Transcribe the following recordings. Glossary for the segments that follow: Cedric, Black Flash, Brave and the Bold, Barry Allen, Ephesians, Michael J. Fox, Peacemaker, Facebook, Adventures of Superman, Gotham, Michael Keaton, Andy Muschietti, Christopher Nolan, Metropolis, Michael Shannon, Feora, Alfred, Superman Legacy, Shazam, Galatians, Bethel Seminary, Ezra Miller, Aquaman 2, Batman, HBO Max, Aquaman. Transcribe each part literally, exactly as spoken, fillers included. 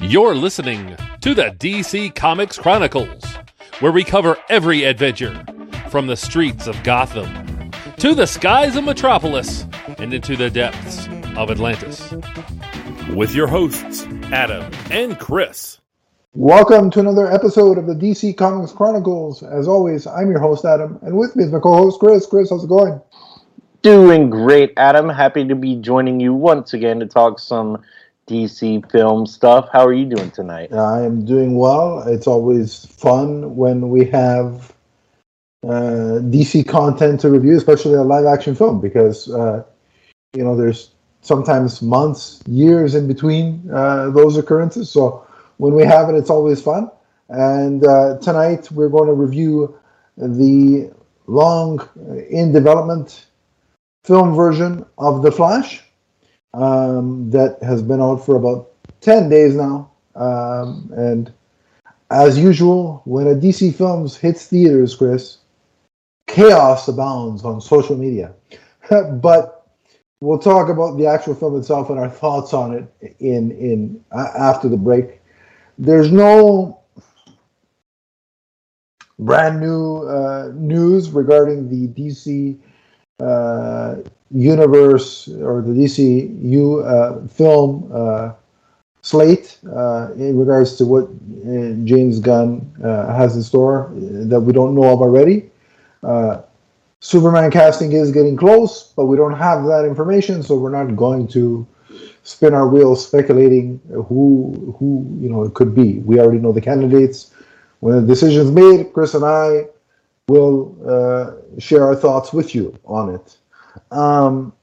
You're listening to the D C Comics Chronicles, where we cover every adventure from the streets of Gotham to the skies of Metropolis and into the depths of Atlantis. With your hosts, Adam and Chris. Welcome to another episode of the D C Comics Chronicles. As always, I'm your host, Adam, and with me is my co-host, Chris. Chris, how's it going? Doing great, Adam. Happy to be joining you once again to talk some D C film stuff. How are you doing tonight? I am doing well. It's always fun when we have uh, D C content to review, especially a live-action film, because uh, you know there's sometimes months, years in between uh, those occurrences. So when we have it, it's always fun. And uh, tonight we're going to review the long in development film version of The Flash um, that has been out for about ten days now. Um, and as usual, when a D C film hits theaters, Chris, chaos abounds on social media. But we'll talk about the actual film itself and our thoughts on it in in uh, after the break. There's no brand new uh, news regarding the D C Uh, universe or the D C U uh, film uh, slate uh, in regards to what uh, James Gunn uh, has in store that we don't know of already. Uh, Superman casting is getting close, but we don't have that information, so we're not going to spin our wheels speculating who who you know it could be. We already know the candidates. When the decision's made, Chris and I We'll uh, share our thoughts with you on it. Um,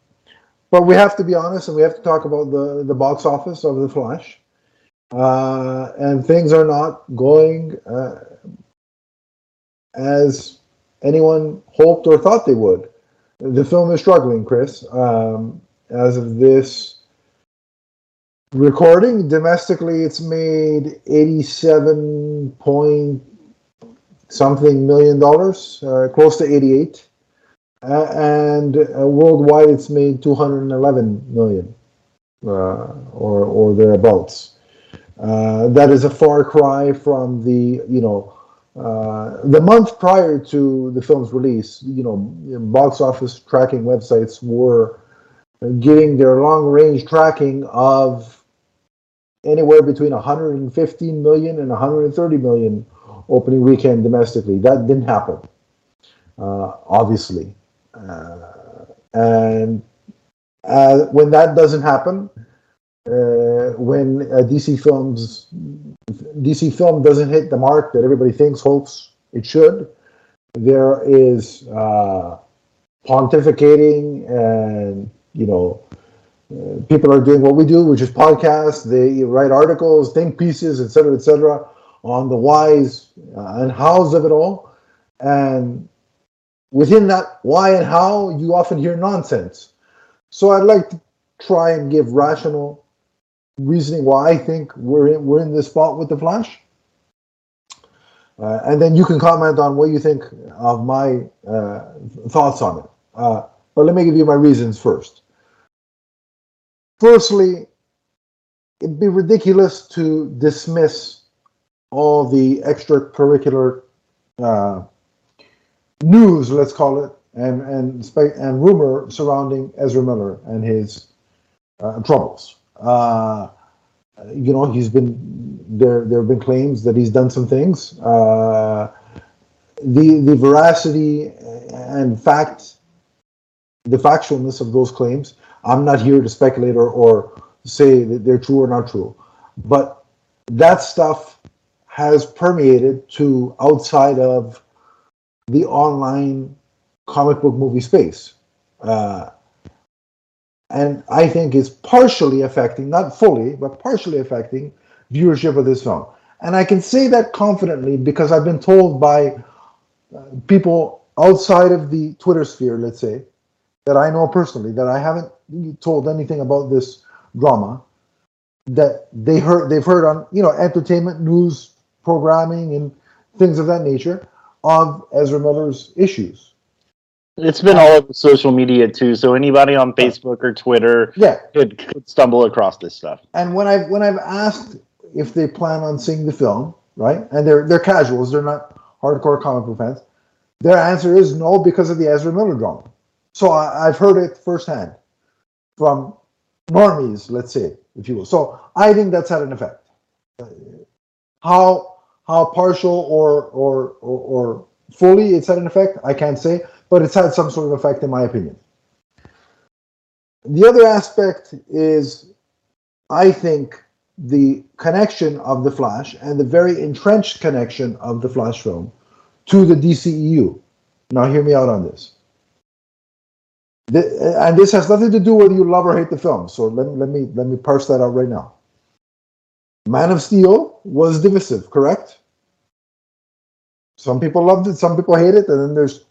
but we have to be honest, and we have to talk about the, the box office of The Flash. Uh, and things are not going uh, as anyone hoped or thought they would. The film is struggling, Chris. Um, as of this recording, domestically it's made eighty-seven point something million dollars, uh, close to eighty-eight, uh, and uh, worldwide it's made two hundred eleven million, uh, or or thereabouts. Uh, that is a far cry from the you know uh, the month prior to the film's release. You know, box office tracking websites were getting their long-range tracking of anywhere between one hundred fifteen million and one hundred thirty million. Opening weekend domestically. That didn't happen, uh, obviously. Uh, and uh, when that doesn't happen, uh, when a D C films D C film doesn't hit the mark that everybody thinks, hopes it should, there is uh, pontificating, and you know, uh, people are doing what we do, which is podcasts. They write articles, think pieces, et cetera, et cetera, on the whys and hows of it all. And within that why and how, you often hear nonsense. So I'd like to try and give rational reasoning why I think we're in, we're in this spot with The Flash. Uh, and then you can comment on what you think of my uh, thoughts on it. Uh, but let me give you my reasons first. Firstly, it'd be ridiculous to dismiss all the extracurricular uh, news, let's call it, and and spe- and rumor surrounding Ezra Miller and his uh, troubles. Uh, you know, he's been there. There have been claims that he's done some things. Uh, the the veracity and fact, the factualness of those claims, I'm not here to speculate or, or say that they're true or not true, but that stuff has permeated to outside of the online comic book movie space. Uh, and I think it's partially affecting, not fully, but partially affecting viewership of this film. And I can say that confidently because I've been told by uh, people outside of the Twitter sphere, let's say, that I know personally, that I haven't told anything about this drama, that they heard, they've heard on, you know, entertainment news programming and things of that nature of Ezra Miller's issues. It's been all over social media too, so anybody on Facebook or Twitter yeah. could, could stumble across this stuff. And when I've when I've asked if they plan on seeing the film, right? And they're they're casuals, they're not hardcore comic book fans. Their answer is no because of the Ezra Miller drama. So I, I've heard it firsthand from normies, let's say, if you will. So I think that's had an effect. How how partial or or or, or fully it's had an effect, I can't say, but it's had some sort of effect in my opinion. The other aspect is, I think, the connection of The Flash and the very entrenched connection of the Flash film to the D C E U. Now hear me out on this. The, and this has nothing to do with you love or hate the film, so let, let me let me parse that out right now. Man of Steel was divisive, correct? Some people loved it, some people hate it, and then there's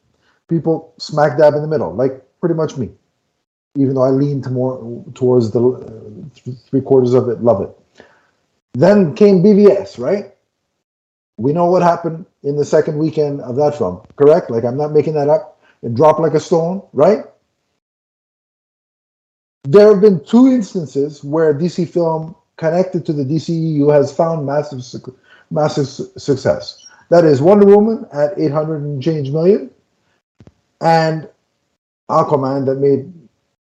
people smack dab in the middle, like pretty much me. Even though I lean to more towards the uh, three quarters of it, love it. Then came B V S, right? We know what happened in the second weekend of that film, correct? Like I'm not making that up. It dropped like a stone, right? There have been two instances where D C film connected to the D C E U has found massive, su- massive su- success. That is Wonder Woman at eight hundred and change million, and Aquaman that made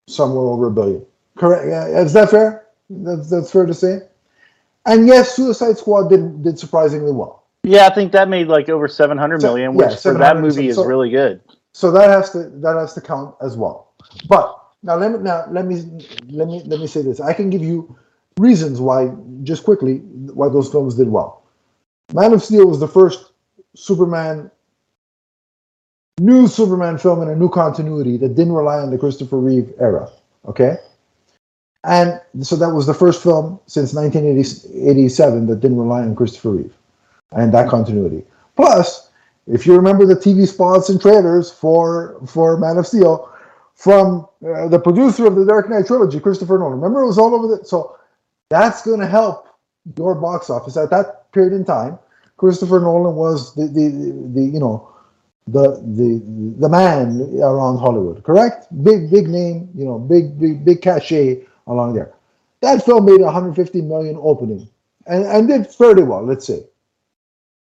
somewhere over a billion. Correct? Is that fair? That's, that's fair to say. And yes, Suicide Squad did did surprisingly well. Yeah, I think that made like over seven hundred so, million, which yeah, for that movie so, is really good. So that has to that has to count as well. But now let me now let me let me let me say this. I can give you reasons why, just quickly, why those films did well. Man of Steel was the first Superman, new Superman film in a new continuity that didn't rely on the Christopher Reeve era, okay? And so that was the first film since nineteen eighty-seven that didn't rely on Christopher Reeve and that continuity. Plus, if you remember the T V spots and trailers for for Man of Steel from uh, the producer of the Dark Knight trilogy, Christopher Nolan, remember it was all over the... So that's going to help your box office. At that period in time, Christopher Nolan was the, the, the, the you know, The, the the man around Hollywood, correct? Big big name, you know, big big big cachet along there. That film made one hundred fifty million opening and, and did fairly well, let's say.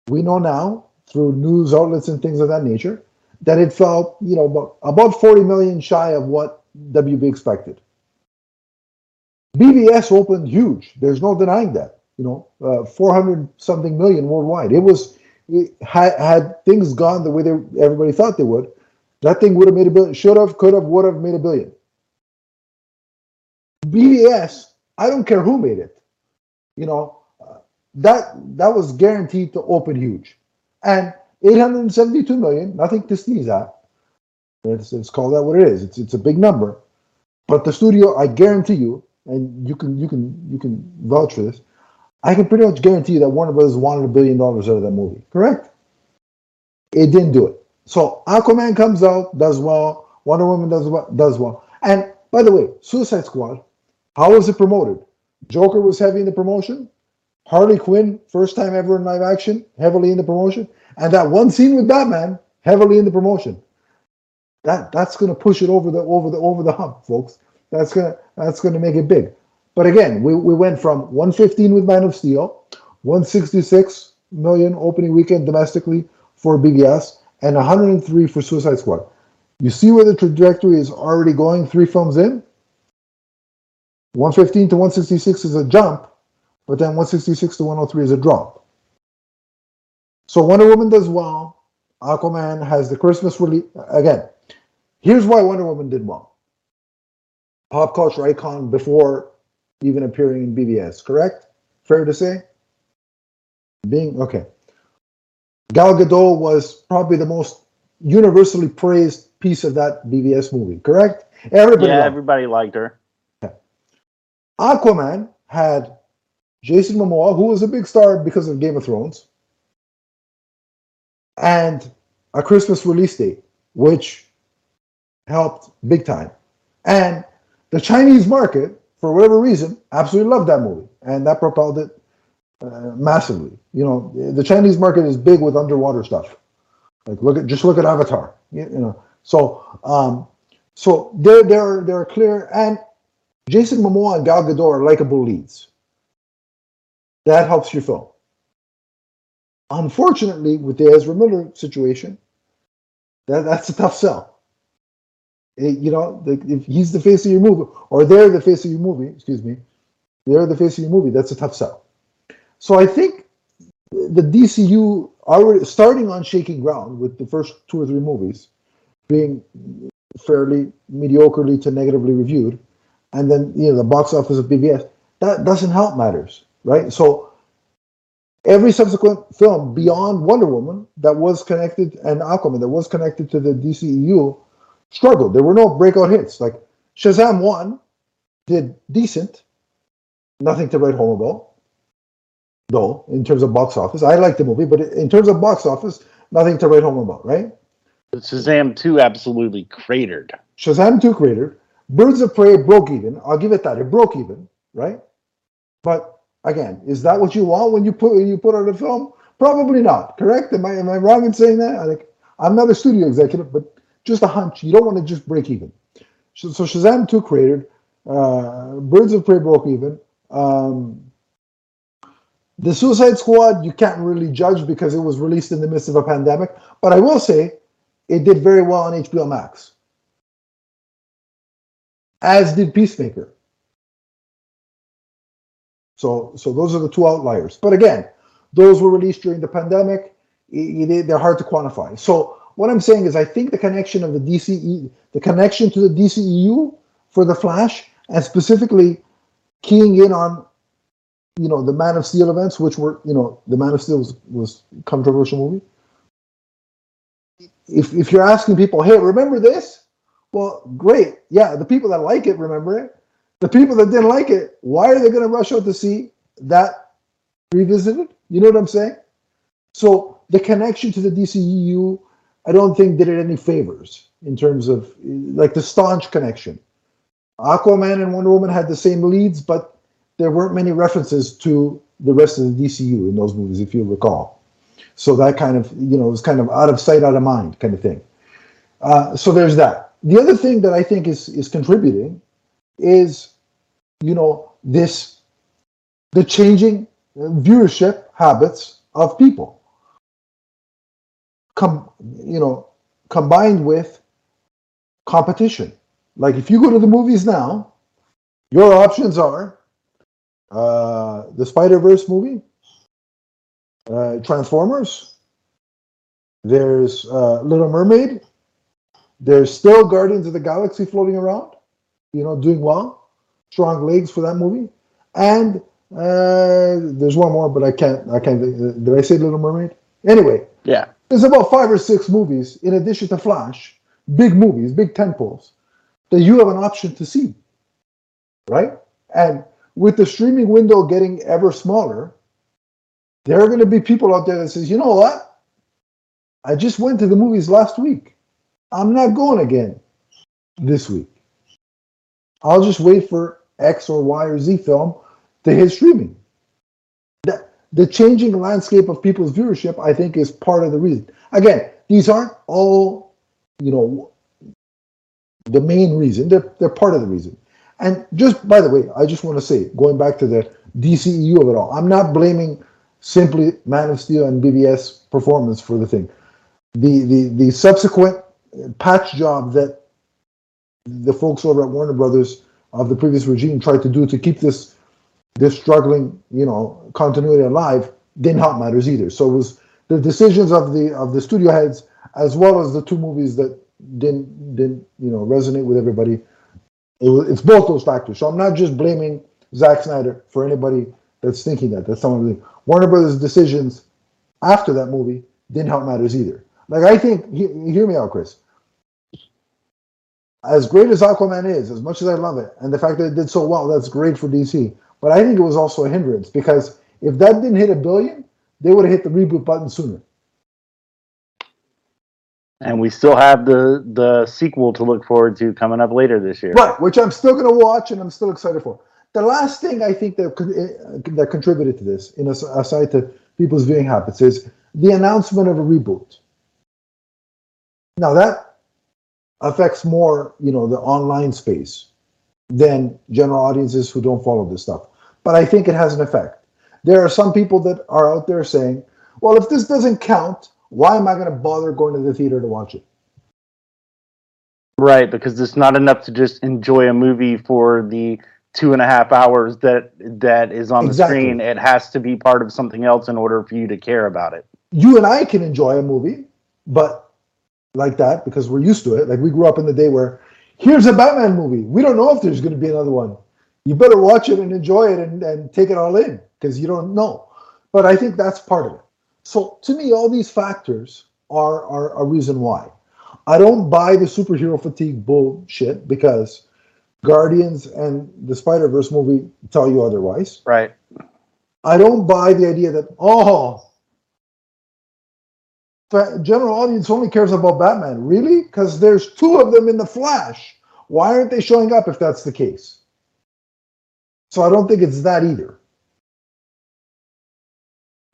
We know now through news outlets and things of that nature that it fell, you know, about, about forty million shy of what W B expected. B V S opened huge. There's no denying that. You know, uh, four hundred something million worldwide. It was. Had, had things gone the way they, everybody thought they would, that thing would have made a billion. Should have, could have, would have made a billion. B V S, I don't care who made it. You know, uh, that that was guaranteed to open huge. And eight hundred seventy-two million, nothing to sneeze at. Let's, let's call that what it is. It's it's a big number. But the studio, I guarantee you, and you can you can you can vouch for this, I can pretty much guarantee you that Warner Brothers wanted a billion dollars out of that movie, correct? It didn't do it. So Aquaman comes out, does well. Wonder Woman does well. Does well. And by the way, Suicide Squad, how was it promoted? Joker was heavy in the promotion. Harley Quinn, first time ever in live action, heavily in the promotion. And that one scene with Batman, heavily in the promotion. That that's gonna push it over the over the over the hump, folks. That's gonna that's gonna make it big. But again, we, we went from one fifteen with Man of Steel, one sixty-six million opening weekend domestically for B V S, and one hundred three for Suicide Squad. You see where the trajectory is already going three films in? one fifteen to one sixty-six is a jump, but then one sixty-six to one oh three is a drop. So Wonder Woman does well. Aquaman has the Christmas release. Again, here's why Wonder Woman did well. Pop culture icon before even appearing in B V S, correct? Fair to say? Being, okay. Gal Gadot was probably the most universally praised piece of that B V S movie, correct? Everybody yeah, liked everybody her. liked her. Okay. Aquaman had Jason Momoa, who was a big star because of Game of Thrones, and a Christmas release date, which helped big time. And the Chinese market, for whatever reason, absolutely loved that movie, and that propelled it uh, massively. You know, the Chinese market is big with underwater stuff. Like look at just look at Avatar. You, you know, so um, so they're they're they're clear. And Jason Momoa and Gal Gadot are likable leads. That helps your film. Unfortunately, with the Ezra Miller situation, that, that's a tough sell. It, you know, the, if he's the face of your movie, or they're the face of your movie, excuse me, they're the face of your movie, that's a tough sell. So I think the D C U, already starting on shaky ground with the first two or three movies being fairly mediocrely to negatively reviewed, and then, you know, the box office of B V S, that doesn't help matters, right? So every subsequent film beyond Wonder Woman that was connected, and Aquaman that was connected to the D C E U, struggled. There were no breakout hits. Like Shazam one did decent, nothing to write home about, though, in terms of box office. I like the movie, but in terms of box office, nothing to write home about, right? Shazam two absolutely cratered. Shazam two cratered. Birds of Prey broke even. I'll give it that. It broke even, right? But again, is that what you want when you put when you put out a film? Probably not. Correct? Am I am I wrong in saying that? I, like, I'm not a studio executive, but just a hunch. You don't want to just break even. So, so Shazam two cratered. Uh, Birds of Prey broke even. Um, the Suicide Squad, you can't really judge because it was released in the midst of a pandemic. But I will say, it did very well on H B O Max. As did Peacemaker. So, so those are the two outliers. But again, those were released during the pandemic. It, it, they're hard to quantify. So what I'm saying is, I think the connection of the D C E, the connection to the D C E U for the Flash, and specifically keying in on, you know, the Man of Steel events, which were, you know, the Man of Steel was, was a controversial movie. If if you're asking people, hey, remember this? Well, great. Yeah, the people that like it remember it. The people that didn't like it, why are they going to rush out to see that revisited? You know what I'm saying? So the connection to the D C E U, I don't think did it any favors in terms of, like, the staunch connection. Aquaman and Wonder Woman had the same leads, but there weren't many references to the rest of the D C U in those movies, if you recall. So that kind of, you know, was kind of out of sight, out of mind kind of thing. Uh, so there's that. The other thing that I think is is contributing is, you know, this, the changing viewership habits of people. Com- you know, combined with competition. Like, if you go to the movies now, your options are uh, the Spider-Verse movie, Uh, Transformers, there's uh, Little Mermaid, there's still Guardians of the Galaxy floating around, you know, doing well, strong legs for that movie, and uh, there's one more, but I can't, I can't, did I say Little Mermaid? Anyway, yeah, there's about five or six movies, in addition to Flash, big movies, big tentpoles, that you have an option to see, right? And with the streaming window getting ever smaller, there are going to be people out there that says, you know what? I just went to the movies last week. I'm not going again this week. I'll just wait for X or Y or Z film to hit streaming. The, the changing landscape of people's viewership, I think, is part of the reason. Again, these aren't all, you know, the main reason. They're, they're part of the reason. And just, by the way, I just want to say, going back to the D C E U of it all, I'm not blaming simply Man of Steel and B V S performance for the thing. The, the the subsequent patch job that the folks over at Warner Brothers of the previous regime tried to do to keep this this struggling, you know, continuity alive didn't help matters either. So it was the decisions of the of the studio heads, as well as the two movies that didn't didn't you know resonate with everybody. It was, it's both those factors. So I'm not just blaming Zack Snyder for anybody that's thinking that. That's someone really, Warner Brothers' decisions after that movie didn't help matters either. Like, I think, he, hear me out, Chris. As great as Aquaman is, as much as I love it, and the fact that it did so well, that's great for D C. But I think it was also a hindrance, because if that didn't hit a billion, they would have hit the reboot button sooner. And we still have the, the sequel to look forward to coming up later this year. Right, which I'm still going to watch and I'm still excited for. The last thing I think that that contributed to this, in aside to people's viewing habits, is the announcement of a reboot. Now that affects more, you know, the online space than general audiences who don't follow this stuff. But I think it has an effect. There are some people that are out there saying, well, if this doesn't count, why am I going to bother going to the theater to watch it? Right, because it's not enough to just enjoy a movie for the two and a half hours that that is on exactly. the screen. It has to be part of something else in order for you to care about it. You and I can enjoy a movie, but like that, because we're used to it. Like, we grew up in the day where, here's a Batman movie. We don't know if there's going to be another one. You better watch it and enjoy it and, and take it all in, because you don't know. But I think that's part of it. So to me, all these factors are, are a reason why. I don't buy the superhero fatigue bullshit, because Guardians and the Spider-Verse movie tell you otherwise. Right. I don't buy the idea that, oh, the general audience only cares about Batman. Really? Because there's two of them in The Flash. Why aren't they showing up if that's the case? So I don't think it's that either.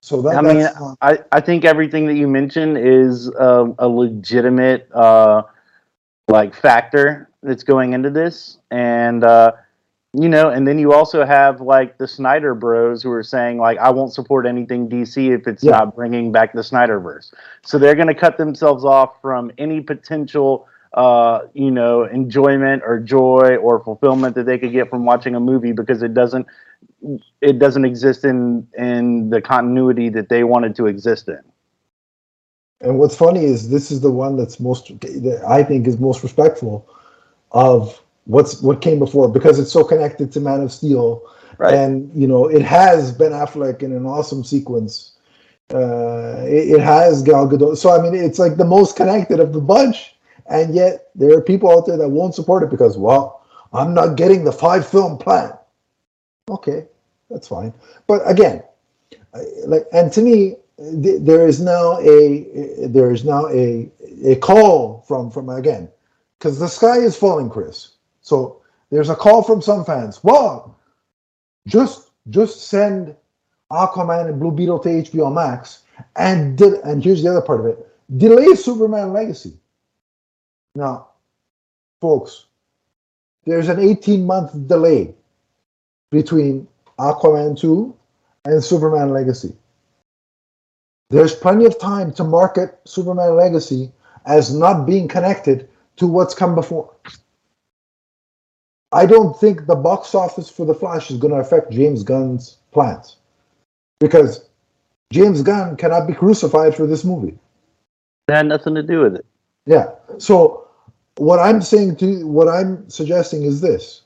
So that, I mean, that's not... I, I think everything that you mentioned is uh, a legitimate uh, like factor that's going into this. And, uh, you know, and then you also have like the Snyder bros who are saying, like, I won't support anything D C if it's yeah. not bringing back the Snyderverse. So they're going to cut themselves off from any potential, uh, you know, enjoyment or joy or fulfillment that they could get from watching a movie, because it doesn't, it doesn't exist in, in the continuity that they wanted to exist in. And what's funny is this is the one that's most, that I think is most respectful of what's what came before, because it's so connected to Man of Steel. Right. And, you know, it has Ben Affleck in an awesome sequence. Uh, it, it has Gal Gadot. So, I mean, it's like the most connected of the bunch. And yet there are people out there that won't support it because, well, I'm not getting the five film plan. Okay, that's fine. But again, like, and to me, th- there is now a there is now a a call from from again, because the sky is falling, Chris. So there's a call from some fans. Well, just just send Aquaman and Blue Beetle to H B O Max, and did and here's the other part of it: delay Superman Legacy. Now, folks, there's an eighteen month delay between Aquaman two and Superman Legacy. There's plenty of time to market Superman Legacy as not being connected to what's come before. I don't think the box office for The Flash is going to affect James Gunn's plans, because James Gunn cannot be crucified for this movie. It had nothing to do with it. Yeah. So what I'm saying to you, what I'm suggesting is this.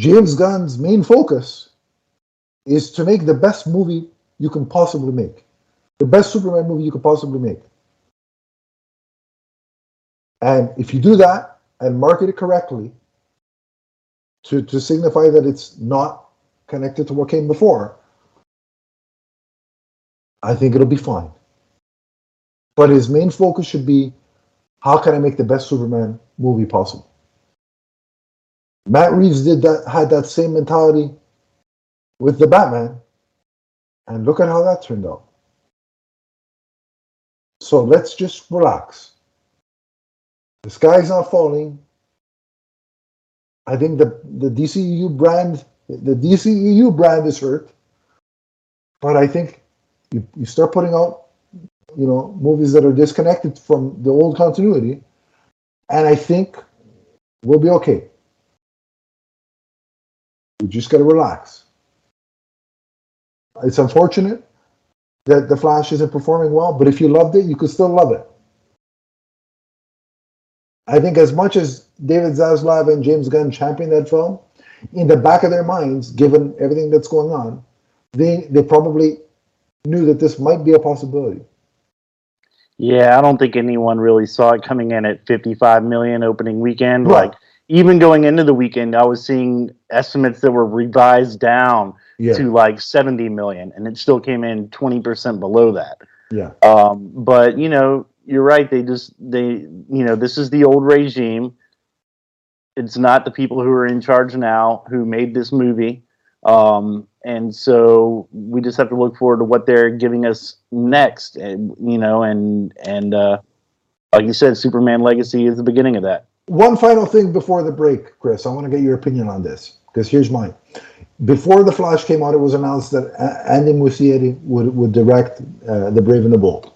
James Gunn's main focus is to make the best movie you can possibly make. The best Superman movie you could possibly make. And if you do that and market it correctly to, to signify that it's not connected to what came before, I think it'll be fine. But his main focus should be, how can I make the best Superman movie possible? Matt Reeves did that, had that same mentality with the Batman, and look at how that turned out. So let's just relax. The sky's not falling. I think the, the D C E U brand, the D C E U brand is hurt, but I think you, you start putting out, you know, movies that are disconnected from the old continuity, and I think we'll be okay. You just got to relax. It's unfortunate that The Flash isn't performing well, but if you loved it, you could still love it. I think as much as David Zaslav and James Gunn championed that film, in the back of their minds, given everything that's going on, they, they probably knew that this might be a possibility. Yeah, I don't think anyone really saw it coming in at fifty-five million opening weekend. Right. Like, even going into the weekend, I was seeing estimates that were revised down yeah. to like seventy million, and it still came in twenty percent below that. Yeah. Um, but, you know, you're right. They just, they, you know, this is the old regime. It's not the people who are in charge now who made this movie. Um, and so we just have to look forward to what they're giving us next. And, you know, and, and, uh, like you said, Superman Legacy is the beginning of that. One final thing before the break, Chris. I want to get your opinion on this, because here's mine. Before The Flash came out, it was announced that Andy Muschietti would, would direct uh, The Brave and the Bold.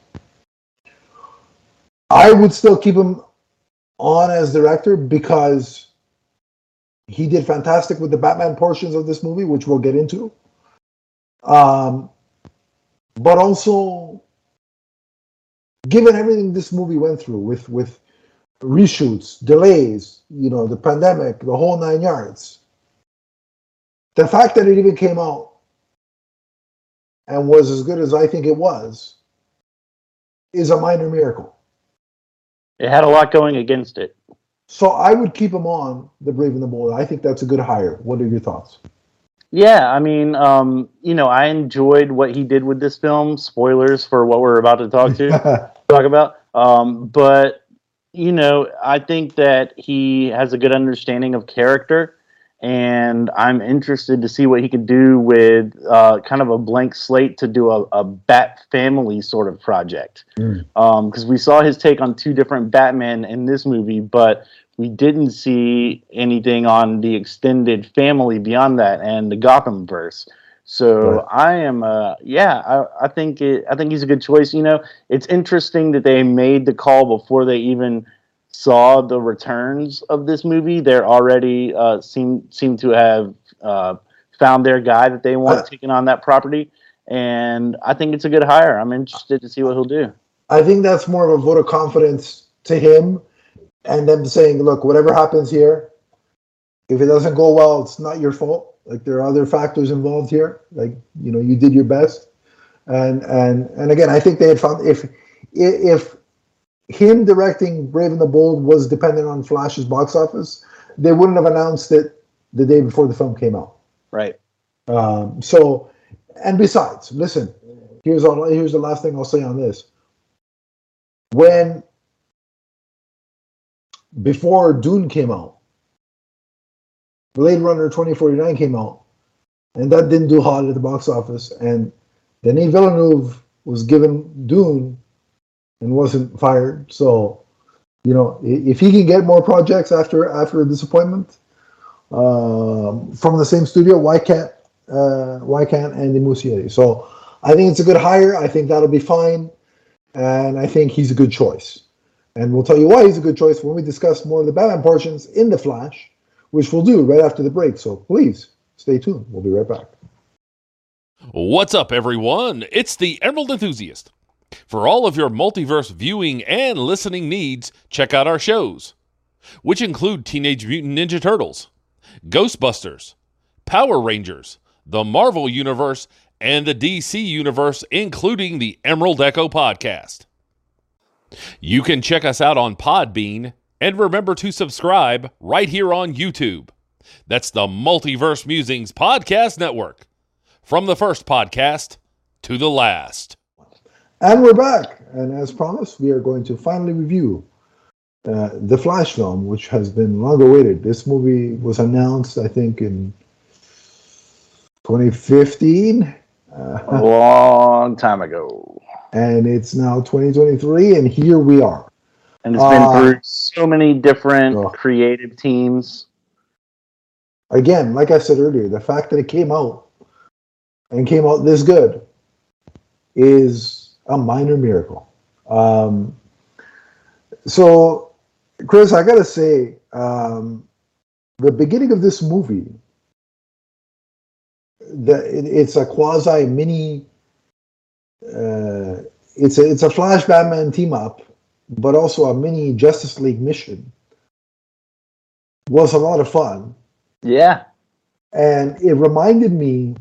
I would still keep him on as director because he did fantastic with the Batman portions of this movie, which we'll get into. Um, but also, given everything this movie went through with, with reshoots, delays, you know, the pandemic, the whole nine yards, the fact that it even came out and was as good as I think it was is a minor miracle. It had a lot going against it. So I would keep him on The Brave and the Bold. I think that's a good hire. What are your thoughts? Yeah, I mean, um, you know, I enjoyed what he did with this film. Spoilers for what we're about to talk to talk about. Um, but, you know, I think that he has a good understanding of character. And I'm interested to see what he can do with uh, kind of a blank slate to do a, a Bat family sort of project. Because mm. um, we saw his take on two different Batman in this movie, but we didn't see anything on the extended family beyond that and the Gotham verse. So right. I am, uh, yeah, I, I think it, I think he's a good choice. You know, it's interesting that they made the call before they even saw the returns of this movie. They're already uh, seem seem to have uh, found their guy that they want uh, taking on that property, and I think it's a good hire. I'm interested to see what he'll do. I think that's more of a vote of confidence to him, and them saying, "Look, whatever happens here, if it doesn't go well, it's not your fault. Like there are other factors involved here. Like you know, you did your best." And and and again, I think they had found if if. him directing Brave and the Bold was dependent on Flash's box office, they wouldn't have announced it the day before the film came out. Right. Um, so, and besides, listen, here's all, here's the last thing I'll say on this. When, before Dune came out, Blade Runner twenty forty-nine came out, and that didn't do hot at the box office, and Denis Villeneuve was given Dune and wasn't fired. So, you know, if he can get more projects after after a disappointment um, from the same studio, why can't uh, why can't Andy Muschietti? So, I think it's a good hire. I think that'll be fine, and I think he's a good choice. And we'll tell you why he's a good choice when we discuss more of the Batman portions in The Flash, which we'll do right after the break. So please stay tuned. We'll be right back. What's up, everyone? It's the Emerald Enthusiast. For all of your multiverse viewing and listening needs, check out our shows, which include Teenage Mutant Ninja Turtles, Ghostbusters, Power Rangers, the Marvel Universe, and the D C Universe, including the Emerald Echo podcast. You can check us out on Podbean, and remember to subscribe right here on YouTube. That's the Multiverse Musings Podcast Network, from the first podcast to the last. And we're back, and as promised, we are going to finally review uh, the Flash film, which has been long awaited. This movie was announced, I think, in twenty fifteen. Uh, a long time ago. And it's now twenty twenty-three, and here we are. And it's been uh, through so many different uh, creative teams. Again, like I said earlier, the fact that it came out, and came out this good, is a minor miracle. Um, so, Chris, I gotta say, um, the beginning of this movie, the, it, it's a quasi mini. Uh, it's a it's a Flash Batman team up, but also a mini Justice League mission. Was a lot of fun. Yeah, and it reminded me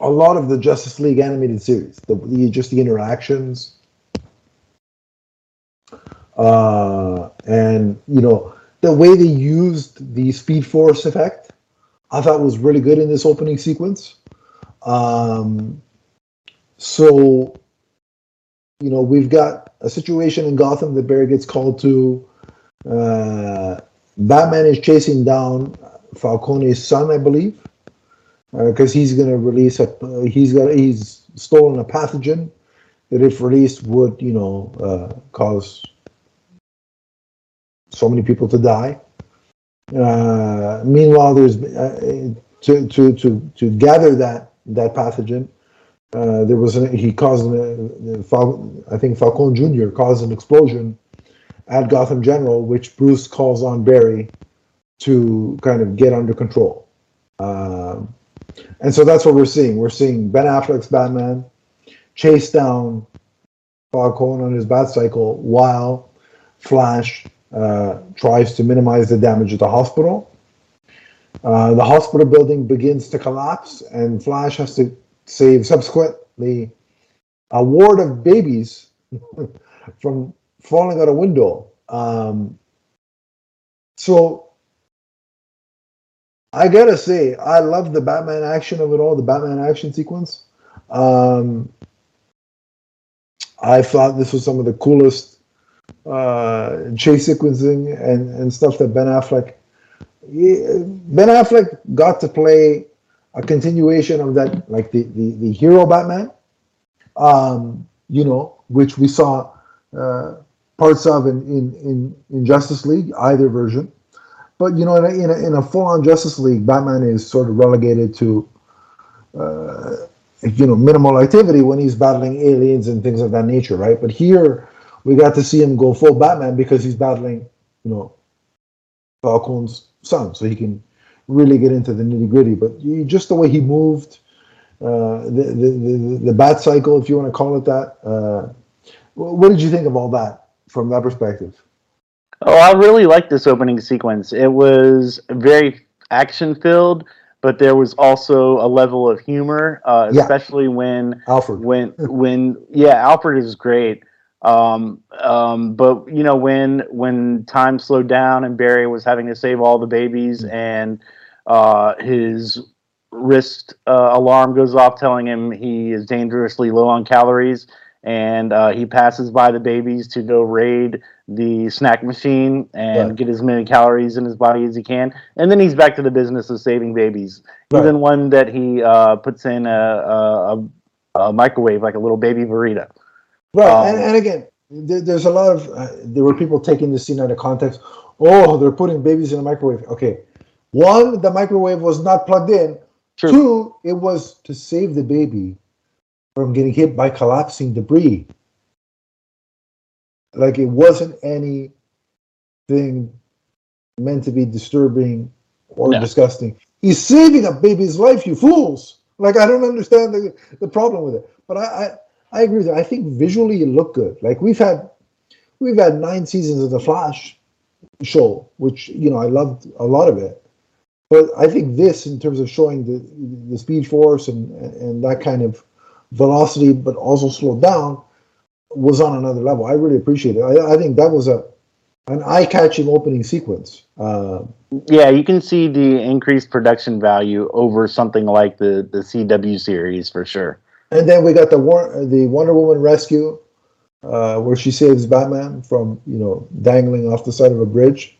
a lot of the Justice League animated series, the, the just the interactions, uh, and you know the way they used the Speed Force effect, I thought was really good in this opening sequence. Um, so, you know, we've got a situation in Gotham that Barry gets called to. Uh, Batman is chasing down Falcone's son, I believe. Because uh, he's going to release a, uh, he's got he's stolen a pathogen that, if released, would you know uh, cause so many people to die. Uh, meanwhile, there's uh, to to to to gather that that pathogen. Uh, there was an, he caused a, I think Falcone Junior caused an explosion at Gotham General, which Bruce calls on Barry to kind of get under control. Uh, and so that's what we're seeing. We're seeing Ben Affleck's Batman chase down Falcone on his Batcycle while Flash uh, tries to minimize the damage at the hospital. Uh, the hospital building begins to collapse, and Flash has to save subsequently a ward of babies from falling out a window. Um, so I gotta say, I love the Batman action of it all, the Batman action sequence. Um, I thought this was some of the coolest uh, chase sequencing and, and stuff that Ben Affleck... Ben Affleck got to play a continuation of that, like the, the, the hero Batman, um, you know, which we saw uh, parts of in, in, in, in Justice League, either version. But, you know, in a, in a, in a full-on Justice League, Batman is sort of relegated to, uh, you know, minimal activity when he's battling aliens and things of that nature, right? But here, we got to see him go full Batman because he's battling, you know, Falcone's son, so he can really get into the nitty-gritty. But you, just the way he moved, uh, the, the, the, the bat cycle, if you want to call it that. Uh, what did you think of all that from that perspective? Oh, I really liked this opening sequence. It was very action-filled, but there was also a level of humor, uh, yeah. especially when... Alfred. When, when, yeah, Alfred is great. Um, um, but, you know, when when time slowed down and Barry was having to save all the babies and uh, his wrist uh, alarm goes off telling him he is dangerously low on calories, and uh, he passes by the babies to go raid the snack machine and right. get as many calories in his body as he can. And then he's back to the business of saving babies. Right. Even one that he uh, puts in a, a, a microwave, like a little baby burrito. Right, um, and, and again, there, there's a lot of, uh, there were people taking the scene out of context. Oh, they're putting babies in a microwave. Okay, one, the microwave was not plugged in. True. Two, it was to save the baby from getting hit by collapsing debris. Like, it wasn't anything meant to be disturbing or no. disgusting. He's saving a baby's life, you fools! Like, I don't understand the, the problem with it. But I... I I agree with that. I think visually it looked good. Like we've had, we've had nine seasons of the Flash show, which you know I loved a lot of it. But I think this, in terms of showing the the Speed Force and and that kind of velocity, but also slowed down, was on another level. I really appreciate it. I, I think that was a an eye-catching opening sequence. Uh, yeah, you can see the increased production value over something like the, the C W series for sure. And then we got the war- the Wonder Woman rescue, uh, where she saves Batman from, you know, dangling off the side of a bridge.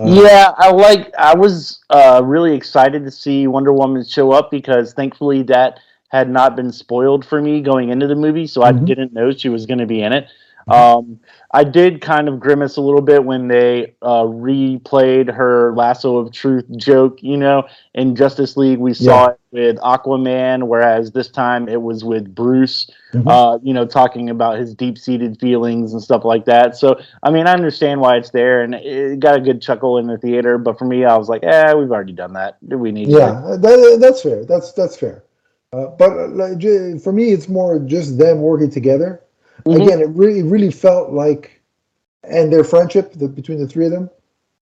Uh, yeah, I like. I was uh, really excited to see Wonder Woman show up because, thankfully, that had not been spoiled for me going into the movie, so mm-hmm. I didn't know she was going to be in it. Um, I did kind of grimace a little bit when they uh, replayed her lasso of truth joke, you know. In Justice League, we saw yeah. it with Aquaman, whereas this time it was with Bruce, mm-hmm. uh, you know, talking about his deep-seated feelings and stuff like that. So, I mean, I understand why it's there, and it got a good chuckle in the theater. But for me, I was like, eh, we've already done that. Do we need yeah, to? Yeah, that, that's fair. That's, that's fair. Uh, but uh, for me, it's more just them working together. Mm-hmm. Again, it really, really felt like, and their friendship the, between the three of them.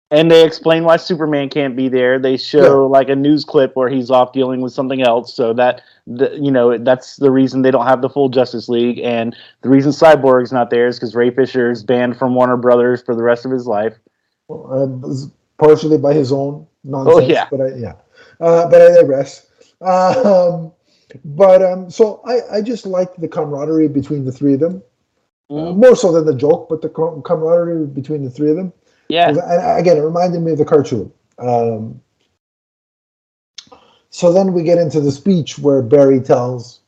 And they explain why Superman can't be there. They show yeah. like a news clip where he's off dealing with something else. So that, the, you know, that's the reason they don't have the full Justice League. And the reason Cyborg's not there is because Ray Fisher is banned from Warner Brothers for the rest of his life. Well, uh, partially by his own nonsense. Oh, yeah. But I, yeah. Uh, but I digress. Um, But um, so I, I just liked the camaraderie between the three of them, mm. uh, more so than the joke, but the com- camaraderie between the three of them. Yeah. And again, it reminded me of the cartoon. Um, so then we get into the speech where Barry tells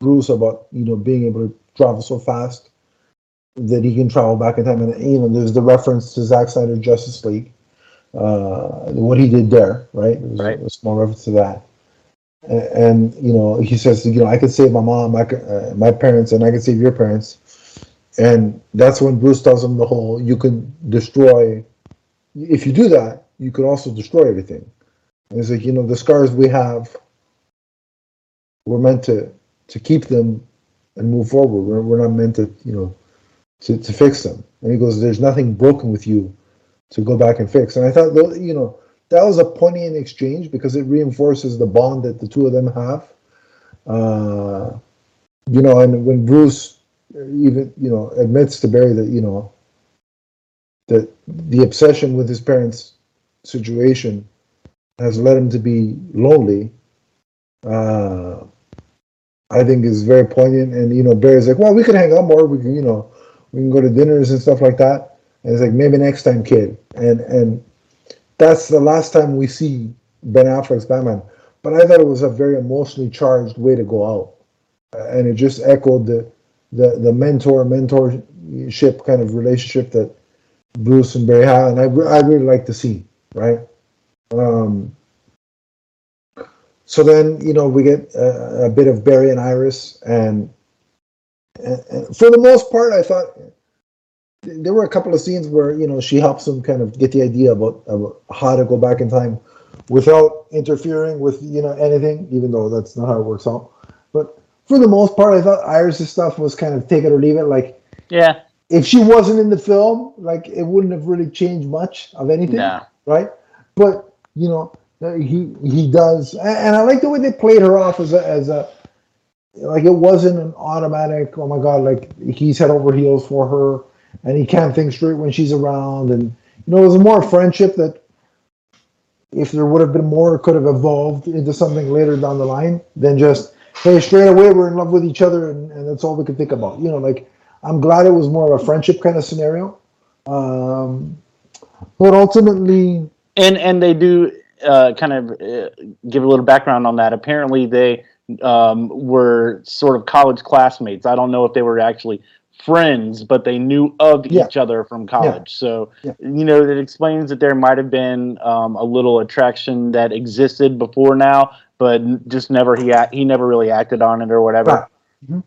Bruce about, you know, being able to travel so fast that he can travel back in time, and you know, there's the reference to Zack Snyder's Justice League. uh, what he did there, right? It was right. a small reference to that. And, and, you know, he says, you know, I could save my mom, I could, uh, my parents, and I could save your parents. And that's when Bruce tells him the whole, you can destroy, if you do that, you could also destroy everything. And he's like, you know, the scars we have, we're meant to, to keep them and move forward. We're, we're not meant to, you know, to, to fix them. And he goes, there's nothing broken with you to go back and fix. And I thought, you know, that was a poignant exchange because it reinforces the bond that the two of them have. Uh, you know, and when Bruce even, you know, admits to Barry that, you know, that the obsession with his parents' situation has led him to be lonely, uh, I think is very poignant. And, you know, Barry's like, well, we could hang out more. We can, you know, we can go to dinners and stuff like that. And it's like, maybe next time, kid. And and that's the last time we see Ben Affleck's Batman. But I thought it was a very emotionally charged way to go out. And it just echoed the the, the mentor, mentorship kind of relationship that Bruce and Barry had. And I, I really like to see, right? Um, so then, you know, we get a, a bit of Barry and Iris, and, and, and for the most part, I thought there were a couple of scenes where, you know, she helps him kind of get the idea about, about how to go back in time without interfering with, you know, anything, even though that's not how it works out. But for the most part, I thought Iris' stuff was kind of take it or leave it. Like, yeah, if she wasn't in the film, like, it wouldn't have really changed much of anything, nah. right? But, you know, he he does, and I like the way they played her off as a, as a, like, it wasn't an automatic, oh my God, like, he's head over heels for her, and he can't think straight when she's around, and, you know, it was more friendship that, if there would have been more, it could have evolved into something later down the line than just, hey, straight away, we're in love with each other, and, and that's all we can think about. You know, like, I'm glad it was more of a friendship kind of scenario, um, but ultimately... And and they do uh, kind of uh, give a little background on that. Apparently they um, were sort of college classmates. I don't know if they were actually friends, but they knew of yeah. each other from college. Yeah. So, yeah. you know, it explains that there might have been um, a little attraction that existed before now, but just never he act, he never really acted on it or whatever. Right. Mm-hmm.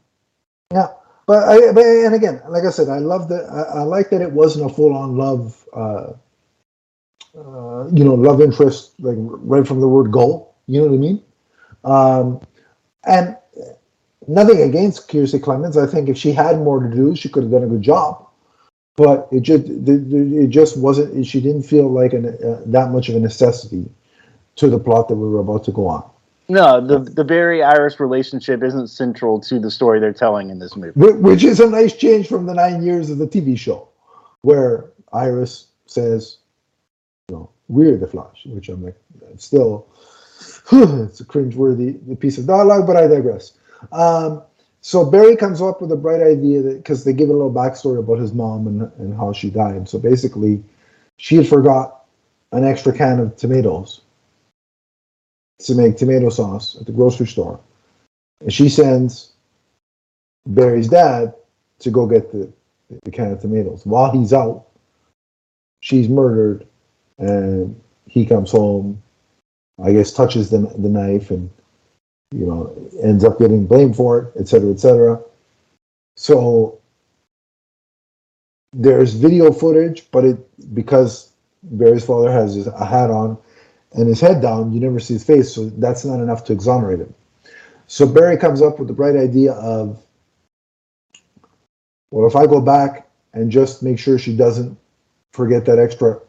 Yeah. But, I, but, and again, like I said, I love that. I, I like that it wasn't a full-on love uh Uh, you know, love interest, like right from the word go, you know what I mean? Um, and nothing against Kiersey Clemons. I think if she had more to do, she could have done a good job. But it just it just wasn't, she didn't feel like an, uh, that much of a necessity to the plot that we were about to go on. No, the the Barry-Iris relationship isn't central to the story they're telling in this movie. Which is a nice change from the nine years of the T V show, where Iris says... No, we're the Flash, which I'm like, it's still, whew, it's a cringeworthy piece of dialogue, but I digress. Um, so Barry comes up with a bright idea that because they give a little backstory about his mom and, and how she died. So basically, she had forgot an extra can of tomatoes to make tomato sauce at the grocery store, and she sends Barry's dad to go get the, the can of tomatoes. While he's out, she's murdered. And he comes home, I guess, touches the the knife, and you know, ends up getting blamed for it, et cetera, et cetera. So there's video footage, but it because Barry's father has his, a hat on and his head down, you never see his face, so that's not enough to exonerate him. So Barry comes up with the bright idea of, well, if I go back and just make sure she doesn't forget that extra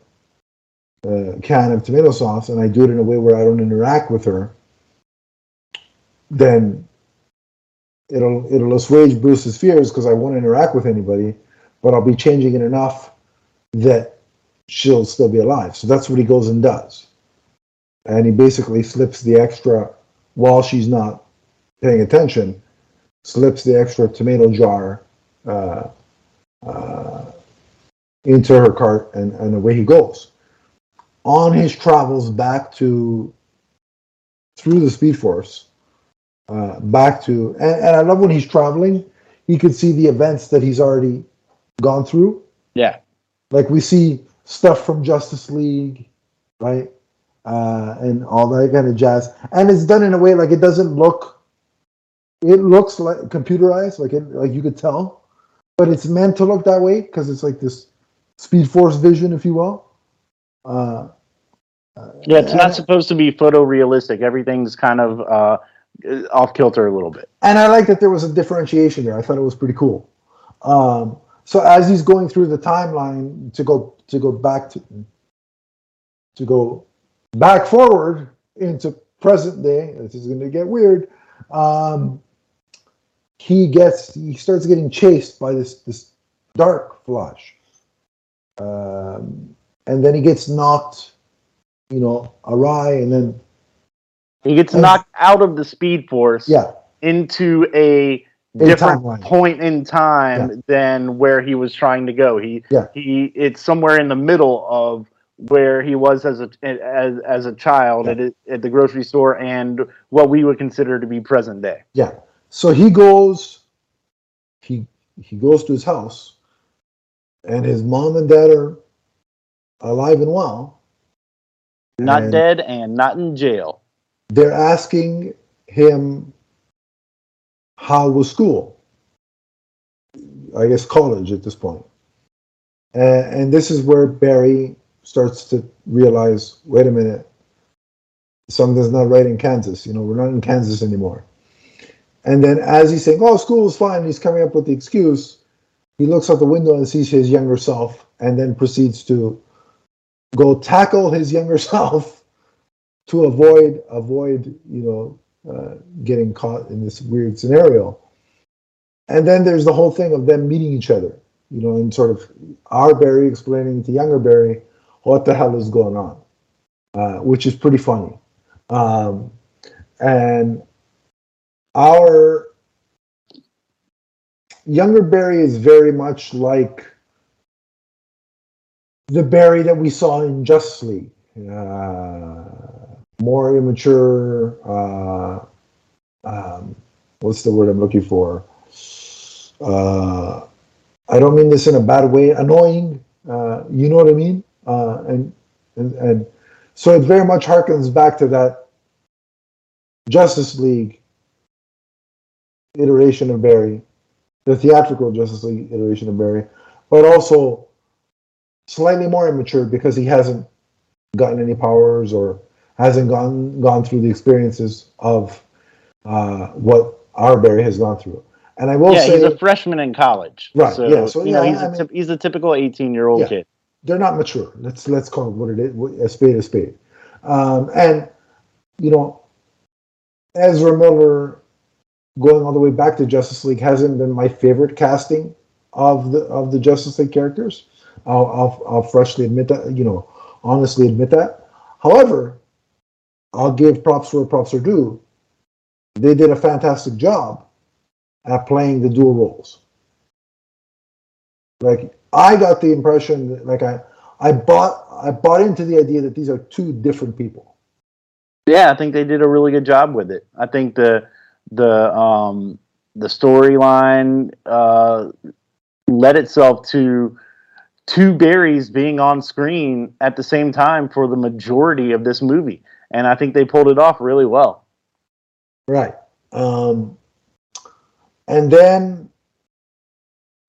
Uh, can of tomato sauce, and I do it in a way where I don't interact with her, then it'll it'll assuage Bruce's fears because I won't interact with anybody, but I'll be changing it enough that she'll still be alive. So that's what he goes and does, and he basically slips the extra while she's not paying attention, slips the extra tomato jar uh, uh, into her cart, and, and away he goes. On his travels back to, through the Speed Force, uh, back to, and, and I love when he's traveling, he could see the events that he's already gone through. Yeah. Like we see stuff from Justice League, right? Uh, and all that kind of jazz. And it's done in a way like it doesn't look, it looks like computerized, like it, like you could tell, but it's meant to look that way because it's like this Speed Force vision, if you will. Uh, yeah, it's not supposed to be photorealistic. Everything's kind of uh, off kilter a little bit. And I like that there was a differentiation there. I thought it was pretty cool. Um, so as he's going through the timeline to go to go back to to go back forward into present day, this is going to get weird. Um, he gets he starts getting chased by this this dark flash, um, and then he gets knocked, you know, awry, and then he gets and, knocked out of the Speed Force, yeah, into a different timeline. point in time yeah. than where he was trying to go. He yeah. he it's somewhere in the middle of where he was as a as as a child yeah. at at the grocery store and what we would consider to be present day. Yeah. So he goes he he goes to his house, and his mom and dad are alive and well. Not and dead and not in jail. They're asking him, how was school? I guess college at this point. Uh, and this is where Barry starts to realize, wait a minute, something's not right in Kansas. You know, we're not in Kansas anymore. And then as he's saying, oh, school's fine, he's coming up with the excuse, he looks out the window and sees his younger self and then proceeds to go tackle his younger self to avoid avoid you know uh, getting caught in this weird scenario. And then there's the whole thing of them meeting each other, you know, and sort of our Barry explaining to younger Barry what the hell is going on, uh, which is pretty funny. Um, and our younger Barry is very much like the Barry that we saw in Justice League, uh, more immature, uh, um, what's the word I'm looking for? Uh, I don't mean this in a bad way, annoying, uh, you know what I mean? Uh, and, and and so it very much harkens back to that Justice League iteration of Barry, the theatrical Justice League iteration of Barry, but also slightly more immature because he hasn't gotten any powers or hasn't gone gone through the experiences of uh, what our Barry has gone through. And I will yeah, say, he's a freshman in college, right? So, yeah, so you yeah, know, he's, I a mean, t- he's a typical eighteen-year-old yeah, kid. They're not mature. Let's let's call it what it is: a spade, a spade. Um, and you know, Ezra Miller, going all the way back to Justice League, hasn't been my favorite casting of the of the Justice League characters. I'll, I'll I'll freshly admit that, you know, honestly admit that. However, I'll give props where props are due. They did a fantastic job at playing the dual roles. Like, I got the impression that, like, I I bought I bought into the idea that these are two different people. Yeah, I think they did a really good job with it. I think the the um the storyline uh, led itself to two Barrys being on screen at the same time for the majority of this movie. And I think they pulled it off really well. Right. Um, and then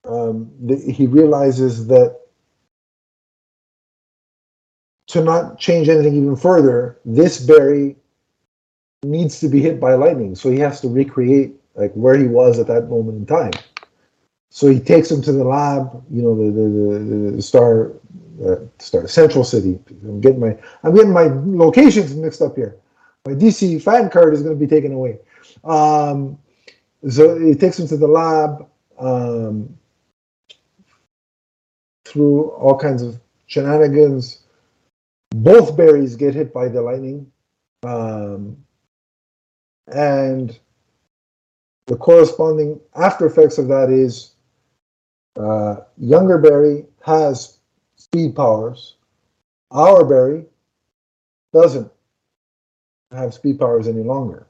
um, the, he realizes that to not change anything even further, this Barry needs to be hit by lightning. So he has to recreate like where he was at that moment in time. So he takes him to the lab, you know, the the, the star, uh, star Central City. I'm getting my I'm getting my locations mixed up here. My D C fan card is going to be taken away. Um, so he takes him to the lab um, through all kinds of shenanigans. Both Barrys get hit by the lightning, um, and the corresponding after effects of that is. Uh, younger Barry has speed powers. Our Barry doesn't have speed powers any longer.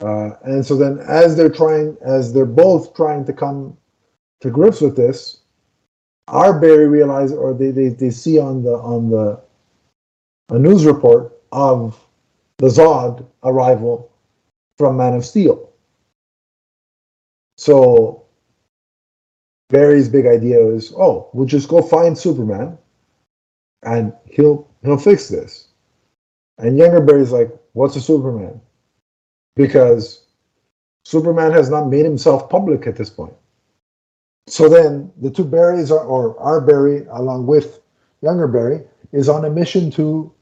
Uh, and so then, as they're trying, as they're both trying to come to grips with this, our Barry realizes, or they, they, they see on the on the a news report of the Zod arrival from Man of Steel. So Barry's big idea is, oh, we'll just go find Superman and he'll he'll fix this. And younger Barry's like, what's a Superman? Because Superman has not made himself public at this point. So then the two Barrys, are, or our Barry along with younger Barry, is on a mission to,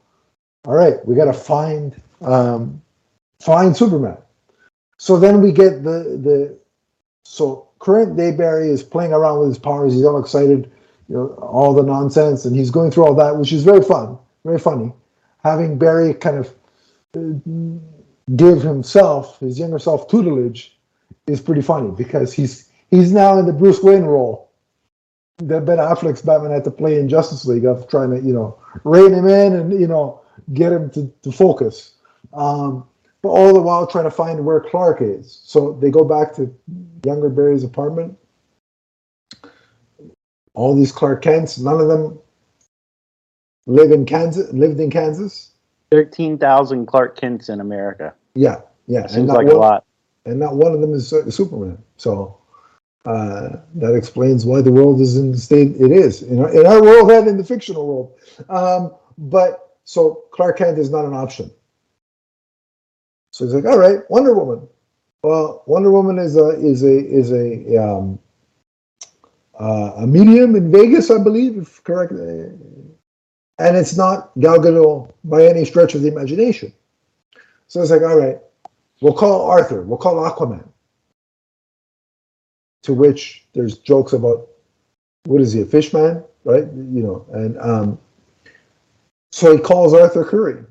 all right, we got to find um, find Superman. So then we get the the so current day Barry is playing around with his powers. He's all excited, you know, all the nonsense, and he's going through all that, which is very fun, very funny. Having Barry kind of give himself, his younger self, tutelage is pretty funny because he's he's now in the Bruce Wayne role that Ben Affleck's Batman had to play in Justice League of trying to, you know, rein him in and, you know, get him to, to focus. Um, but all the while trying to find where Clark is. So they go back to younger Barry's apartment. All these Clark Kents, none of them live in Kansas, lived in Kansas. thirteen thousand Clark Kents in America. Yeah, yeah. That seems like one, a lot. And not one of them is Superman. So uh, that explains why the world is in the state it is. In our, in our world and in the fictional world. Um, but so Clark Kent is not an option. So he's like, all right, Wonder Woman. Well, Wonder Woman is a is a is a um, uh, a medium in Vegas, I believe, if correct. And it's not Gal Gadot by any stretch of the imagination. So it's like, all right, we'll call Arthur. We'll call Aquaman. To which there's jokes about, what is he, a fish man? Right? You know, and um, so he calls Arthur Curry.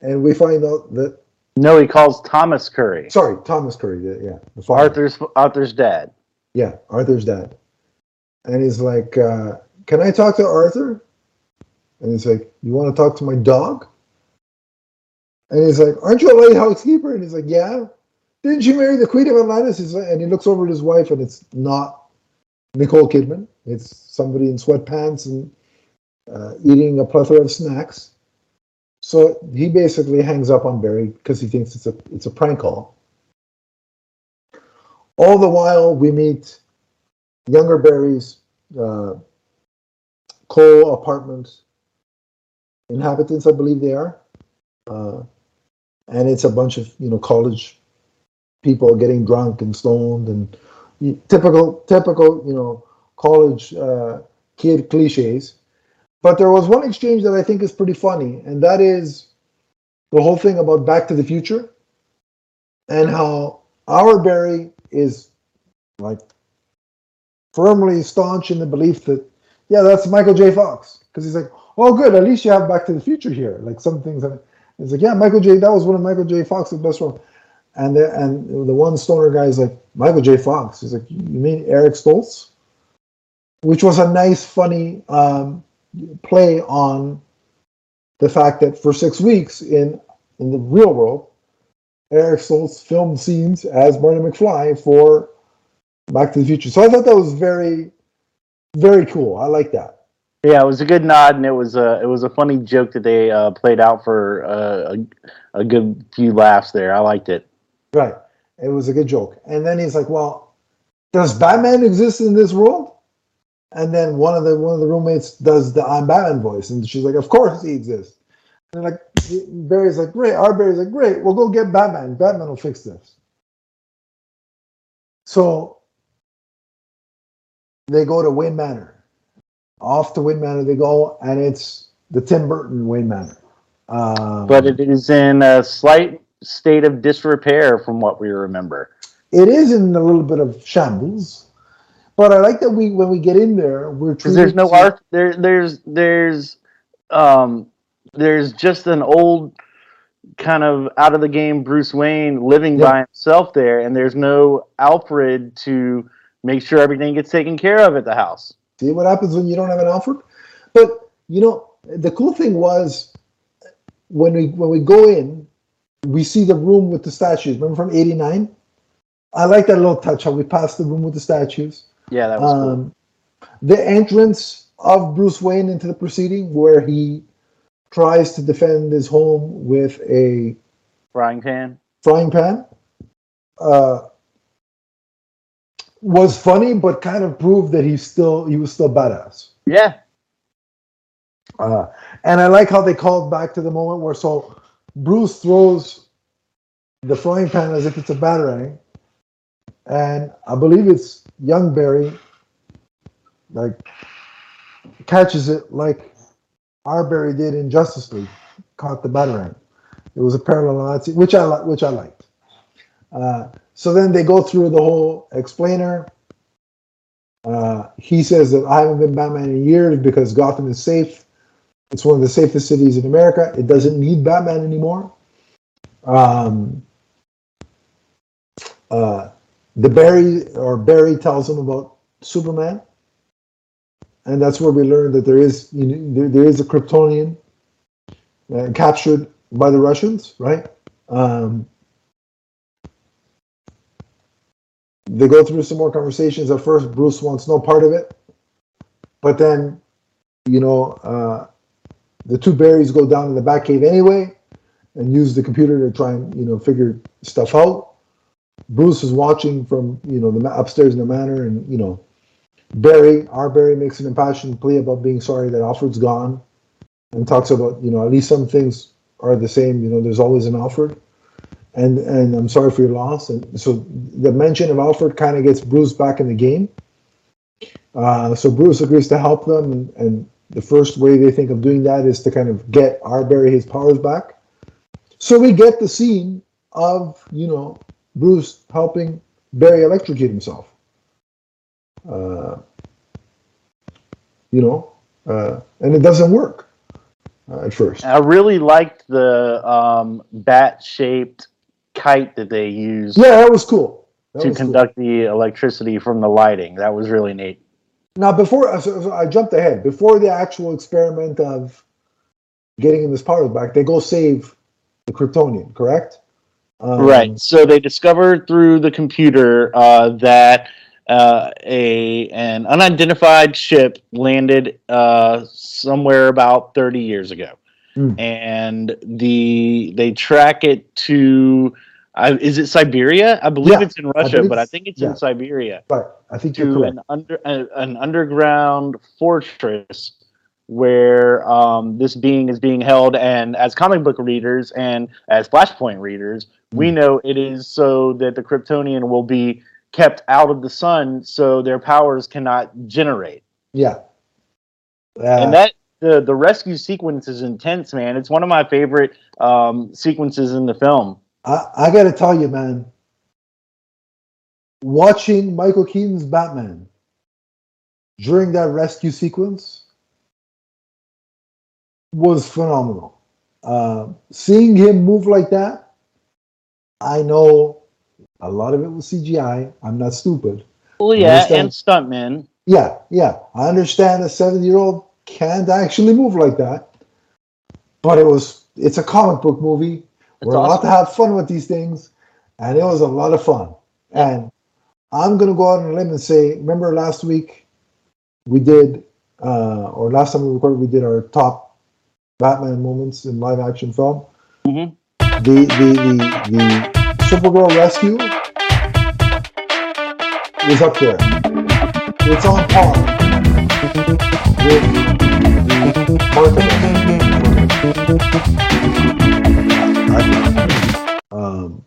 And we find out that... No, he calls Thomas Curry. Sorry, Thomas Curry, yeah. The Arthur's, Arthur's dad. Yeah, Arthur's dad. And he's like... Uh, can I talk to Arthur? And he's like, you want to talk to my dog? And he's like, aren't you a lighthouse keeper? And he's like, yeah. Didn't you marry the Queen of Atlantis? He's like, and he looks over at his wife, and it's not Nicole Kidman. It's somebody in sweatpants and uh, eating a plethora of snacks. So he basically hangs up on Barry because he thinks it's a it's a prank call. All the while, we meet younger Barry's... Uh, co-apartment inhabitants, I believe they are. Uh, and it's a bunch of, you know, college people getting drunk and stoned and you, typical, typical, you know, college uh, kid cliches. But there was one exchange that I think is pretty funny, and that is the whole thing about Back to the Future and how our Barry is, like, firmly staunch in the belief that yeah, that's Michael J. Fox. Because he's like, oh, good, at least you have Back to the Future here. Like some things. And he's like, yeah, Michael J. That was one of Michael J. Fox's best ones. And the, and the one stoner guy's like, Michael J. Fox. He's like, you mean Eric Stoltz? Which was a nice, funny um, play on the fact that for six weeks in, in the real world, Eric Stoltz filmed scenes as Marty McFly for Back to the Future. So I thought that was very... Very cool. I like that. Yeah, it was a good nod, and it was a it was a funny joke that they uh, played out for uh, a, a good few laughs there. I liked it. Right, it was a good joke. And then he's like, "Well, does Batman exist in this world?" And then one of the one of the roommates does the "I'm Batman" voice, and she's like, "Of course he exists." And like Barry's like, "Great," our Barry's like, "Great, we'll go get Batman. Batman will fix this." So. They go to Wayne Manor. Off to Wayne Manor they go, and it's the Tim Burton Wayne Manor. Um, but it is in a slight state of disrepair from what we remember. It is in a little bit of shambles. But I like that we when we get in there, we're treated there's no to- art. There, there's there's um, there's just an old kind of out of the game Bruce Wayne living yeah. by himself there, and there's no Alfred to make sure everything gets taken care of at the house. See what happens when you don't have an Alfred? But, you know, the cool thing was when we when we go in, we see the room with the statues. Remember from eighty-nine? I like that little touch, how we passed the room with the statues. Yeah, that was um, cool. The entrance of Bruce Wayne into the proceeding where he tries to defend his home with a frying pan. Frying pan uh, was funny, but kind of proved that he's still he was still badass. Yeah. Uh, and I like how they called back to the moment where so Bruce throws the frying pan as if it's a batarang, and I believe it's young Barry like catches it like our Barry did in Justice League, caught the batarang. It was a parallel, which I li- which I liked. Uh, so then they go through the whole explainer. Uh, he says that I haven't been Batman in years because Gotham is safe. It's one of the safest cities in America. It doesn't need Batman anymore. Um, uh, the Barry or Barry tells him about Superman, and that's where we learn that there is you know, there, there is a Kryptonian uh, captured by the Russians, right? Um, they go through some more conversations. At first, Bruce wants no part of it, but then, you know, uh, the two Barrys go down in the Batcave anyway and use the computer to try and, you know, figure stuff out. Bruce is watching from, you know, the ma- upstairs in the manor, and, you know, Barry, our Barry, makes an impassioned plea about being sorry that Alfred's gone and talks about, you know, at least some things are the same, you know, there's always an Alfred. And and I'm sorry for your loss. And so the mention of Alfred kind of gets Bruce back in the game. Uh, so Bruce agrees to help them, and, and the first way they think of doing that is to kind of get our Barry his powers back. So we get the scene of, you know, Bruce helping Barry electrocute himself. Uh, you know, uh, and it doesn't work. Uh, at first, I really liked the um, bat-shaped kite that they used. Yeah, that was cool. That to was conduct cool. the electricity from the lighting. That was really neat. Now, before so, so I jumped ahead, before the actual experiment of getting his powers back, they go save the Kryptonian, correct? Um, right. So they discovered through the computer uh, that uh, a an unidentified ship landed uh, somewhere about thirty years ago, mm. and the they track it to uh, is it Siberia? I believe yeah, it's in Russia, I believe, but I think it's yeah. in Siberia. Right, I think you're to correct. an under a, an underground fortress where um, this being is being held, and as comic book readers and as Flashpoint readers, mm. we know it is so that the Kryptonian will be kept out of the sun so their powers cannot generate. Yeah. Uh, and that the, the rescue sequence is intense, man. It's one of my favorite um, sequences in the film. I, I got to tell you, man, watching Michael Keaton's Batman during that rescue sequence was phenomenal. Uh, seeing him move like that, I know a lot of it was C G I. I'm not stupid. Well, yeah, and stuntmen. Yeah, yeah. I understand a seventy-year-old can't actually move like that. But it was it's a comic book movie. It's We're awesome. allowed to have fun with these things. And it was a lot of fun. And I'm going to go out on a limb and say, remember last week we did, uh, or last time we recorded, we did our top Batman moments in live-action film. Mm-hmm. The, the, the, the Supergirl rescue is up there. It's on par with the market. Um,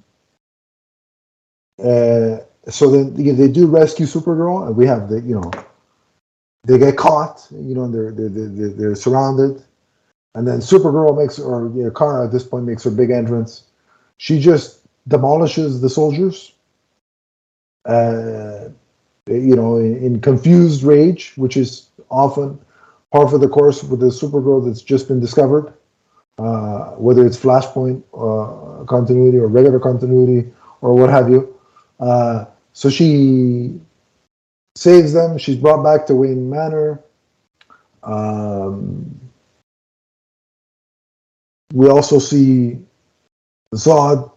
uh, so then they do rescue Supergirl, and we have the you know they get caught, you know, and they're they're they're, they're surrounded, and then Supergirl makes or you know, Kara at this point makes her big entrance. She just demolishes the soldiers, uh, you know, in, in confused rage, which is often par for the course with the Supergirl that's just been discovered, uh, whether it's Flashpoint uh, continuity or regular continuity or what have you. Uh, so she saves them. She's brought back to Wayne Manor. Um, we also see Zod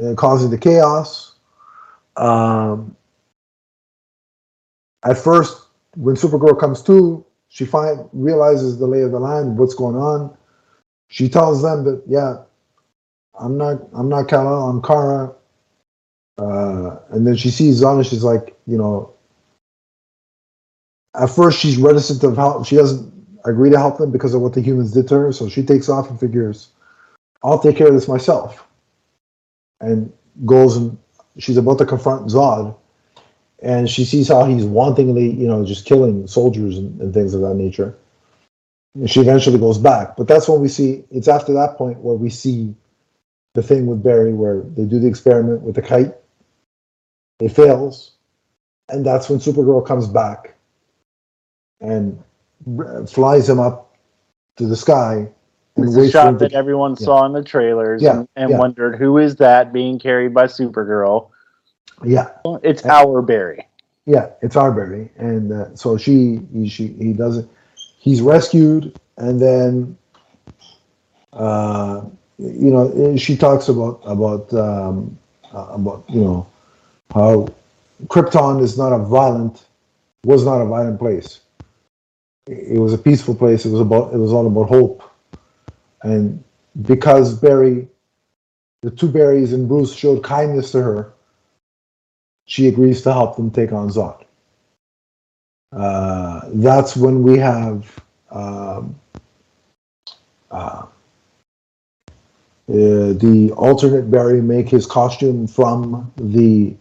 Uh, causing the chaos. Um, at first, when Supergirl comes to, she find, realizes the lay of the land, what's going on. she tells them that, yeah, I'm not, I'm not Kara, I'm Kara. Uh, and then she sees Zod and she's like, you know, at first she's reticent of help. She doesn't agree to help them because of what the humans did to her. So she takes off and figures, I'll take care of this myself. And goes and she's about to confront Zod. And she sees how he's wantonly, you know, just killing soldiers and, and things of that nature. And she eventually goes back. But that's when we see, it's after that point where we see the thing with Barry where they do the experiment with the kite. It fails. And that's when Supergirl comes back and flies him up to the sky. It's a shot that everyone yeah. saw in the trailers yeah. and, and yeah. wondered, who is that being carried by Supergirl? Yeah. It's and, our Barry. Yeah, it's our Barry. And uh, so she, he, she, he does it. He's rescued, and then, uh, you know, she talks about, about, um, about, you know, how Krypton is not a violent, was not a violent place. It was a peaceful place. It was about, it was all about hope. And because Barry, the two Barrys and Bruce showed kindness to her, she agrees to help them take on Zod. Uh, that's when we have um, uh, uh, the alternate Barry make his costume from the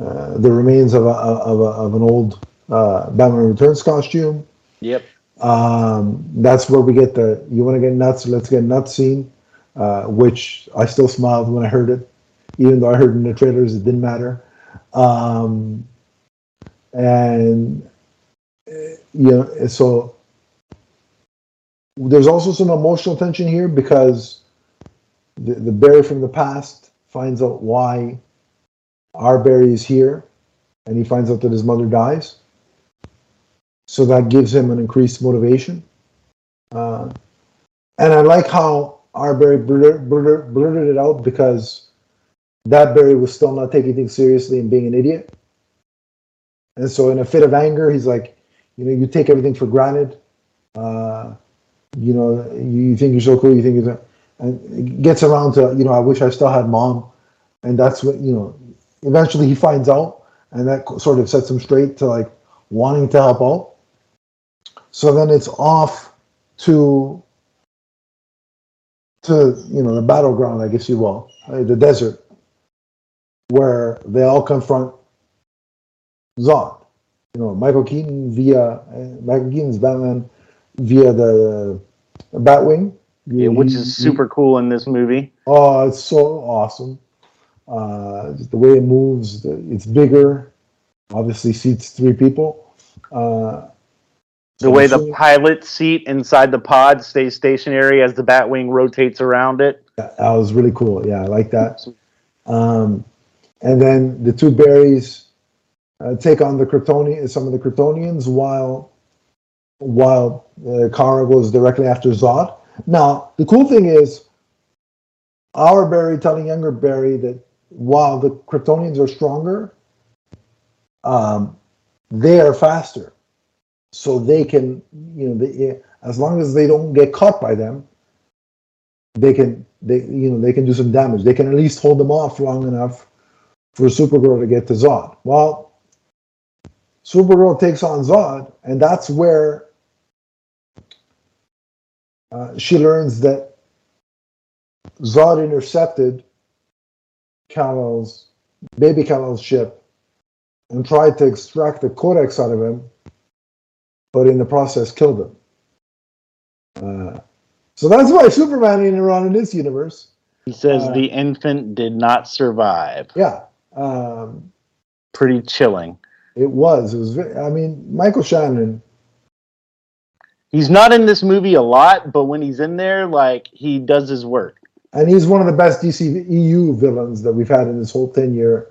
uh, the remains of a, of, a, of an old uh, Batman Returns costume. Yep. Um, that's where we get the "you want to get nuts, let's get nuts" scene, uh, which I still smiled when I heard it, even though I heard it in the trailers, it didn't matter. Um, and you know, so there's also some emotional tension here because the, the Barry from the past finds out why our Barry is here, and he finds out that his mother dies. So that gives him an increased motivation. Uh, and I like how our Barry blurted, blurted, blurted it out because that Barry was still not taking things seriously and being an idiot. And so in a fit of anger, he's like, you know, you take everything for granted. Uh, you know, you think you're so cool, you think you're... And it gets around to, you know, I wish I still had mom. And that's what, you know, eventually he finds out and that sort of sets him straight to like wanting to help out. So then it's off to, to you know, the battleground, I guess you will, right? The desert, where they all confront Zod. You know, Michael Keaton via, uh, Michael Keaton's Batman via the uh, Batwing. Yeah, which is super cool in this movie. Oh, it's so awesome. Uh, the way it moves, it's bigger, obviously seats three people. Uh, The way the pilot seat inside the pod stays stationary as the Batwing rotates around it. That was really cool. Yeah, I like that. Um, and then the two Barrys uh, take on the Kryptonian, some of the Kryptonians, while while uh, Kara goes directly after Zod. Now, the cool thing is, our Barry telling younger Barry that while the Kryptonians are stronger, um, they are faster. So they can, you know, they, as long as they don't get caught by them, they can, they, you know, they can do some damage. They can at least hold them off long enough for Supergirl to get to Zod. Well, Supergirl takes on Zod, and that's where uh, she learns that Zod intercepted Kal-El's, baby Kal-El's ship, and tried to extract the Codex out of him, but in the process killed him. Uh, so that's why Superman ain't around in this universe. He says uh, the infant did not survive. Yeah. Um, Pretty chilling. It was. It was. Very, I mean, Michael Shannon. He's not in this movie a lot, but when he's in there, like, he does his work. And he's one of the best D C E U villains that we've had in this whole ten-year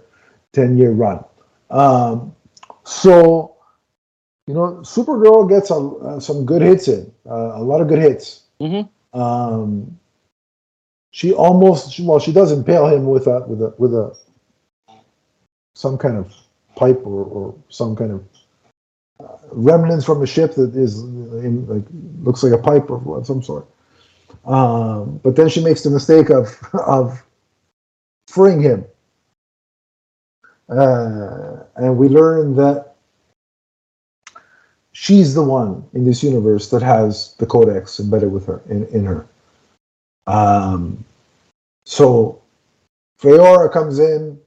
run. Um, so... You know, Supergirl gets a, uh, some good hits in, uh, a lot of good hits. Mm-hmm. Um, she almost, she, well, she does impale him with a, with a, with a, some kind of pipe or, or some kind of uh, remnants from a ship that is, in, like, looks like a pipe of some sort. Um, but then she makes the mistake of of freeing him. Uh, and we learn that she's the one in this universe that has the codex embedded with her in, in her. Um, so Feora comes in,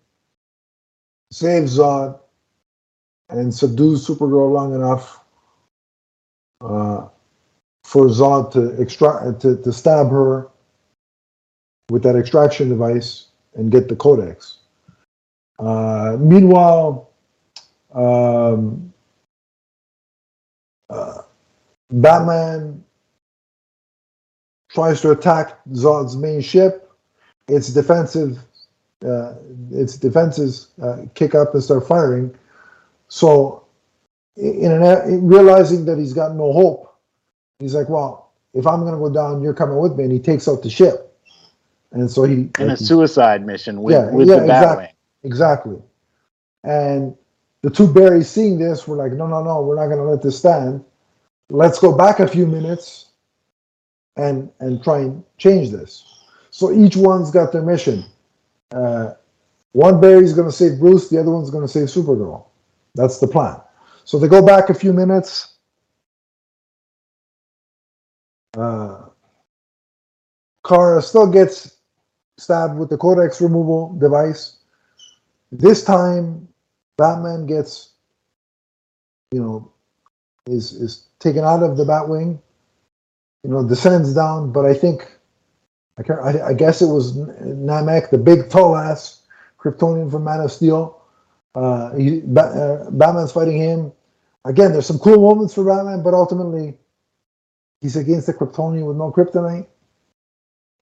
saves Zod, and subdues Supergirl long enough uh, for Zod to extract to, to stab her with that extraction device and get the codex. Uh, meanwhile, um, uh, Batman tries to attack Zod's main ship. Its defensive, uh, its defenses uh, kick up and start firing. So, in an, in realizing that he's got no hope, he's like, "Well, if I'm going to go down, you're coming with me." And he takes out the ship, and so he in like, a suicide he, mission with, yeah, with yeah, the Batwing. Exactly. Exactly. And the two Barrys seeing this were like, no, no, no, we're not going to let this stand. Let's go back a few minutes and and try and change this. So each one's got their mission. Uh, one Barry's going to save Bruce, the other one's going to save Supergirl. That's the plan. So they go back a few minutes. Uh, Kara still gets stabbed with the codex removal device. This time, Batman gets, you know, is is taken out of the Batwing, you know, descends down. But I think, I can't, I, I guess it was Namek, the big tall ass Kryptonian from Man of Steel. Uh, he, ba- uh, Batman's fighting him. Again, there's some cool moments for Batman, but ultimately, he's against the Kryptonian with no kryptonite.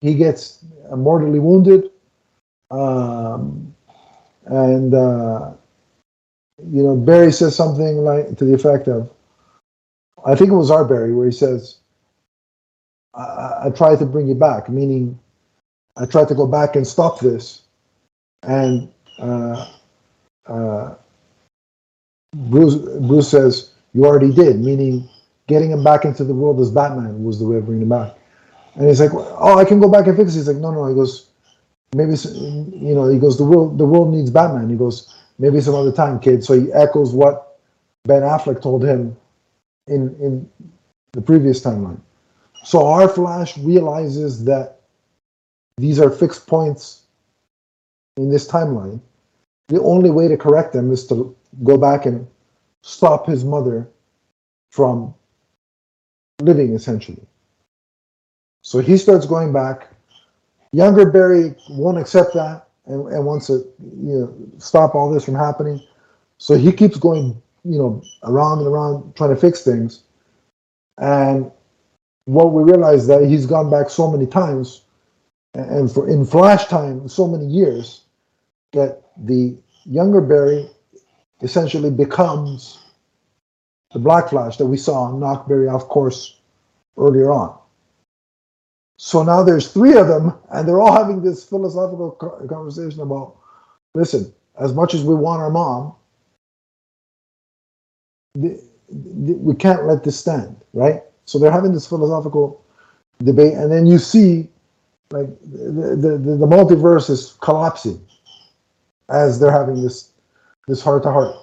He gets mortally wounded. Um... And, uh, you know, Barry says something like to the effect of, I think it was our Barry, where he says, I, I tried to bring you back, meaning I tried to go back and stop this. And uh, uh, Bruce, Bruce says, you already did, meaning getting him back into the world as Batman was the way of bringing him back. And he's like, oh, I can go back and fix it. He's like, no, no, he goes, maybe, you know, he goes, the world the world needs Batman. He goes, maybe some other time, kid. So he echoes what Ben Affleck told him in in the previous timeline. So our Flash realizes that these are fixed points in this timeline. The only way to correct them is to go back and stop his mother from living, essentially. So he starts going back. Younger Barry won't accept that and, and wants to, you know, stop all this from happening. So he keeps going, you know, around and around trying to fix things. And what we realize that he's gone back so many times and for in Flash time so many years that the younger Barry essentially becomes the Black Flash that we saw knock Barry off course earlier on. So now there's three of them, and they're all having this philosophical conversation about, listen, as much as we want our mom, we can't let this stand, right? So they're having this philosophical debate, and then you see, like, the the, the, the multiverse is collapsing as they're having this this heart-to-heart.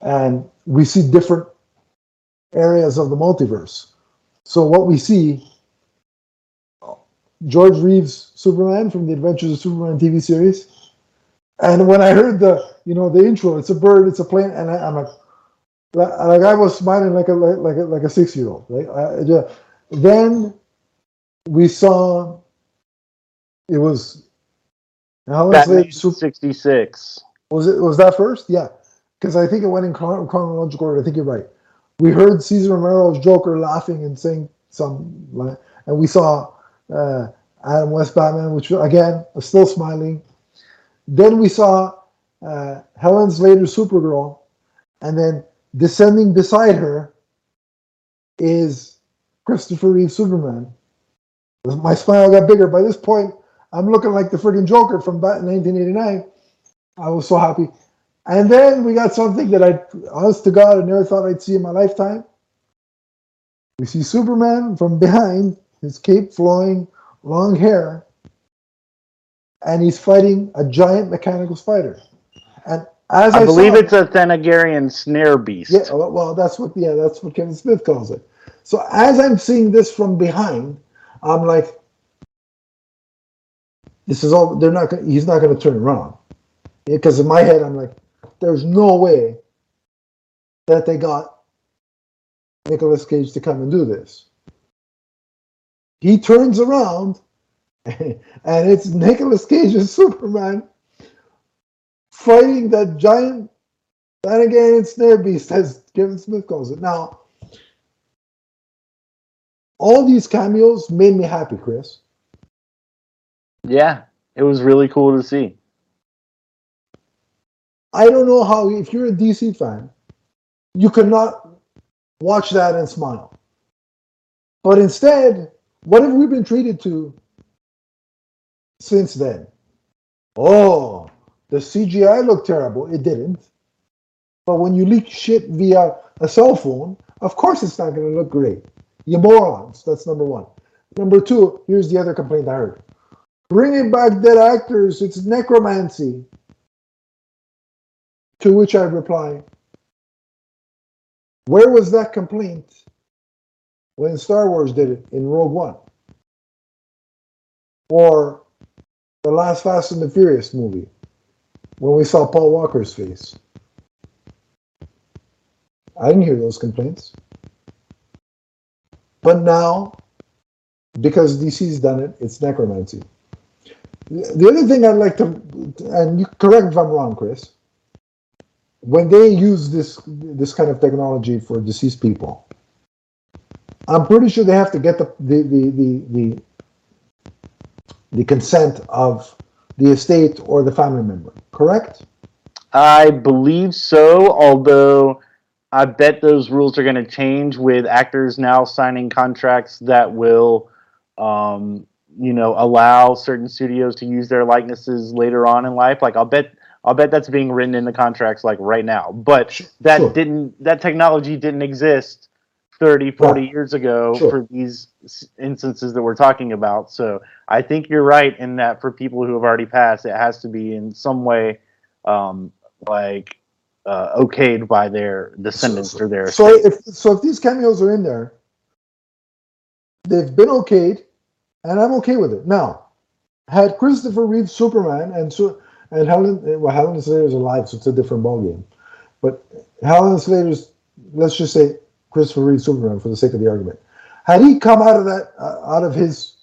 And we see different areas of the multiverse. So what we see... George Reeves Superman from the Adventures of Superman T V series, and when I heard the you know the intro, it's a bird, it's a plane, and I, I'm like, like I was smiling like a like a, like a six year old. Right? I, yeah. Then we saw it was how was it sixty-six? Was it was that first? Yeah, because I think it went in chron- chronological order. I think you're right. We heard Cesar Romero's Joker laughing and saying some, and we saw. Uh, Adam West Batman, which again was still smiling. Then we saw uh, Helen Slater's Supergirl, and then descending beside her is Christopher Reeve Superman. My smile got bigger. By this point, I'm looking like the friggin' Joker from nineteen eighty-nine. I was so happy. And then we got something that I, honest to God, I never thought I'd see in my lifetime. We see Superman from behind. His cape flowing, long hair, and he's fighting a giant mechanical spider. And as I, I believe saw, it's a Thanagarian snare beast. Yeah, well, that's what yeah, that's what Kevin Smith calls it. So as I'm seeing this from behind, I'm like, this is all. They're not. He's not going to turn around, because yeah, in my head, I'm like, there's no way that they got Nicolas Cage to come and do this. He turns around, and it's Nicolas Cage's Superman fighting that giant Thanagarian snare beast, as Kevin Smith calls it. Now, all these cameos made me happy, Chris. Yeah, it was really cool to see. I don't know how, if you're a D C fan, you could not watch that and smile. But instead, what have we been treated to since then? Oh, the C G I looked terrible. It didn't. But when you leak shit via a cell phone, of course it's not going to look great. You morons. That's number one. Number two, here's the other complaint I heard. Bringing back dead actors, it's necromancy. To which I reply, where was that complaint when Star Wars did it in Rogue One? Or the last Fast and the Furious movie, when we saw Paul Walker's face? I didn't hear those complaints. But now, because D C's done it, it's necromancy. The other thing I'd like to, and you correct if I'm wrong, Chris, when they use this this kind of technology for deceased people, I'm pretty sure they have to get the the the the, the, the consent of the estate or the family member, correct? I believe so, although I bet those rules are going to change with actors now signing contracts that will um, you know, allow certain studios to use their likenesses later on in life. Like I'll bet, I'll bet that's being written in the contracts like right now. But that sure. didn't, that technology didn't exist thirty, forty right. years ago sure. for these instances that we're talking about. So I think you're right in that for people who have already passed, it has to be in some way um, like uh, okayed by their descendants so, or their. So if so, if these cameos are in there, they've been okayed. And I'm okay with it. Now, had Christopher Reeve Superman and so and Helen well Helen Slater's alive, so it's a different ballgame. But Helen Slater's, let's just say Christopher Reeve Superman for the sake of the argument, had he come out of that uh, out of his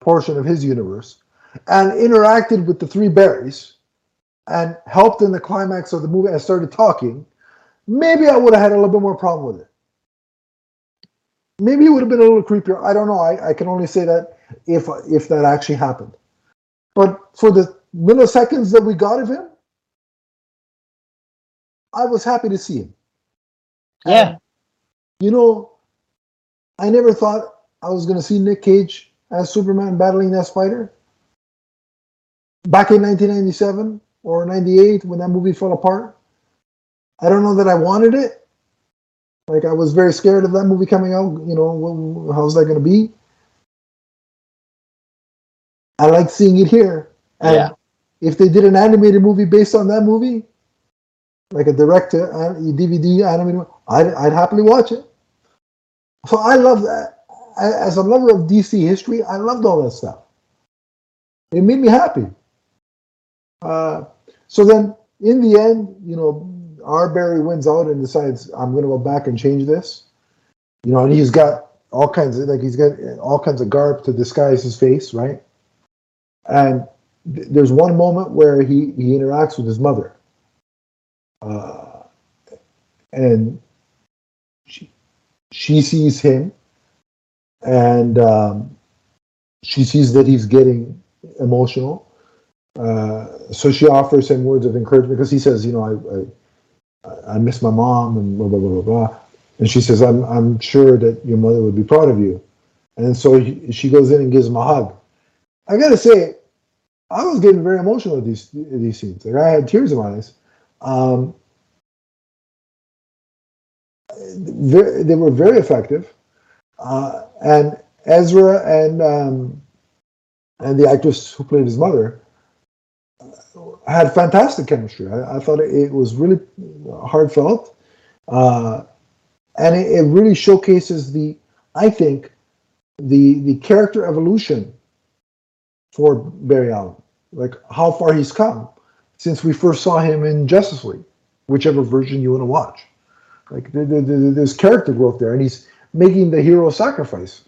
portion of his universe and interacted with the three Barrys and helped in the climax of the movie and started talking, maybe I would have had a little bit more problem with it. Maybe it would have been a little creepier. I don't know. I, I can only say that if if that actually happened. But for the milliseconds that we got of him, I was happy to see him. Yeah. And, you know, I never thought I was going to see Nick Cage as Superman battling that spider. Back in nineteen ninety-seven or ninety-eight when that movie fell apart. I don't know that I wanted it. Like, I was very scared of that movie coming out. You know, how's that going to be? I like seeing it here. And yeah. if they did an animated movie based on that movie, like a director, D V D animated movie, I'd, I'd happily watch it. So I love that. I, as a lover of D C history, I loved all that stuff. It made me happy. Uh, so then, in the end, you know, our Barry wins out and decides I'm going to go back and change this, you know. And he's got all kinds of like he's got all kinds of garb to disguise his face, right? And th- there's one moment where he, he interacts with his mother, uh, and she she sees him, and um, she sees that he's getting emotional. Uh, so she offers him words of encouragement because he says, you know, I. I I miss my mom and blah, blah, blah, blah, blah. And she says, I'm I'm sure that your mother would be proud of you. And so he, she goes in and gives him a hug. I got to say, I was getting very emotional at these, these scenes. Like, I had tears in my eyes. Um, they were very effective. Uh, and Ezra and um, and the actress who played his mother had fantastic chemistry. I, I thought it was really heartfelt, uh, and it, it really showcases the, I think, the the character evolution for Barry Allen, like how far he's come since we first saw him in Justice League, whichever version you want to watch. Like there, there, there's character growth there, and he's making the hero sacrifice.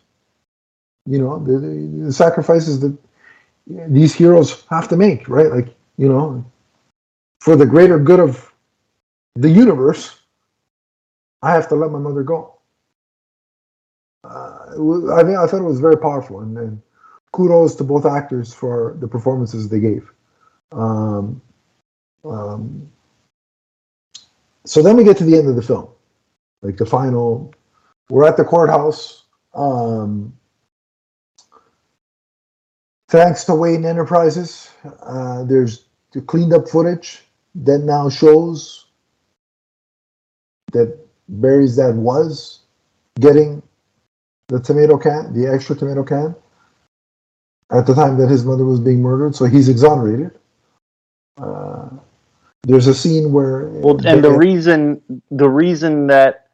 You know, the, the, the sacrifices that these heroes have to make, right? Like, you know, for the greater good of the universe, I have to let my mother go. Uh, was, I mean, I thought it was very powerful, and, and kudos to both actors for the performances they gave. Um, um, so then we get to the end of the film, like the final. We're at the courthouse. Um, Thanks to Wayne Enterprises, uh, there's the cleaned up footage that now shows that Barry's dad was getting the tomato can, the extra tomato can, at the time that his mother was being murdered, so he's exonerated. Uh, there's a scene where... Well, and Barry, the reason, the reason that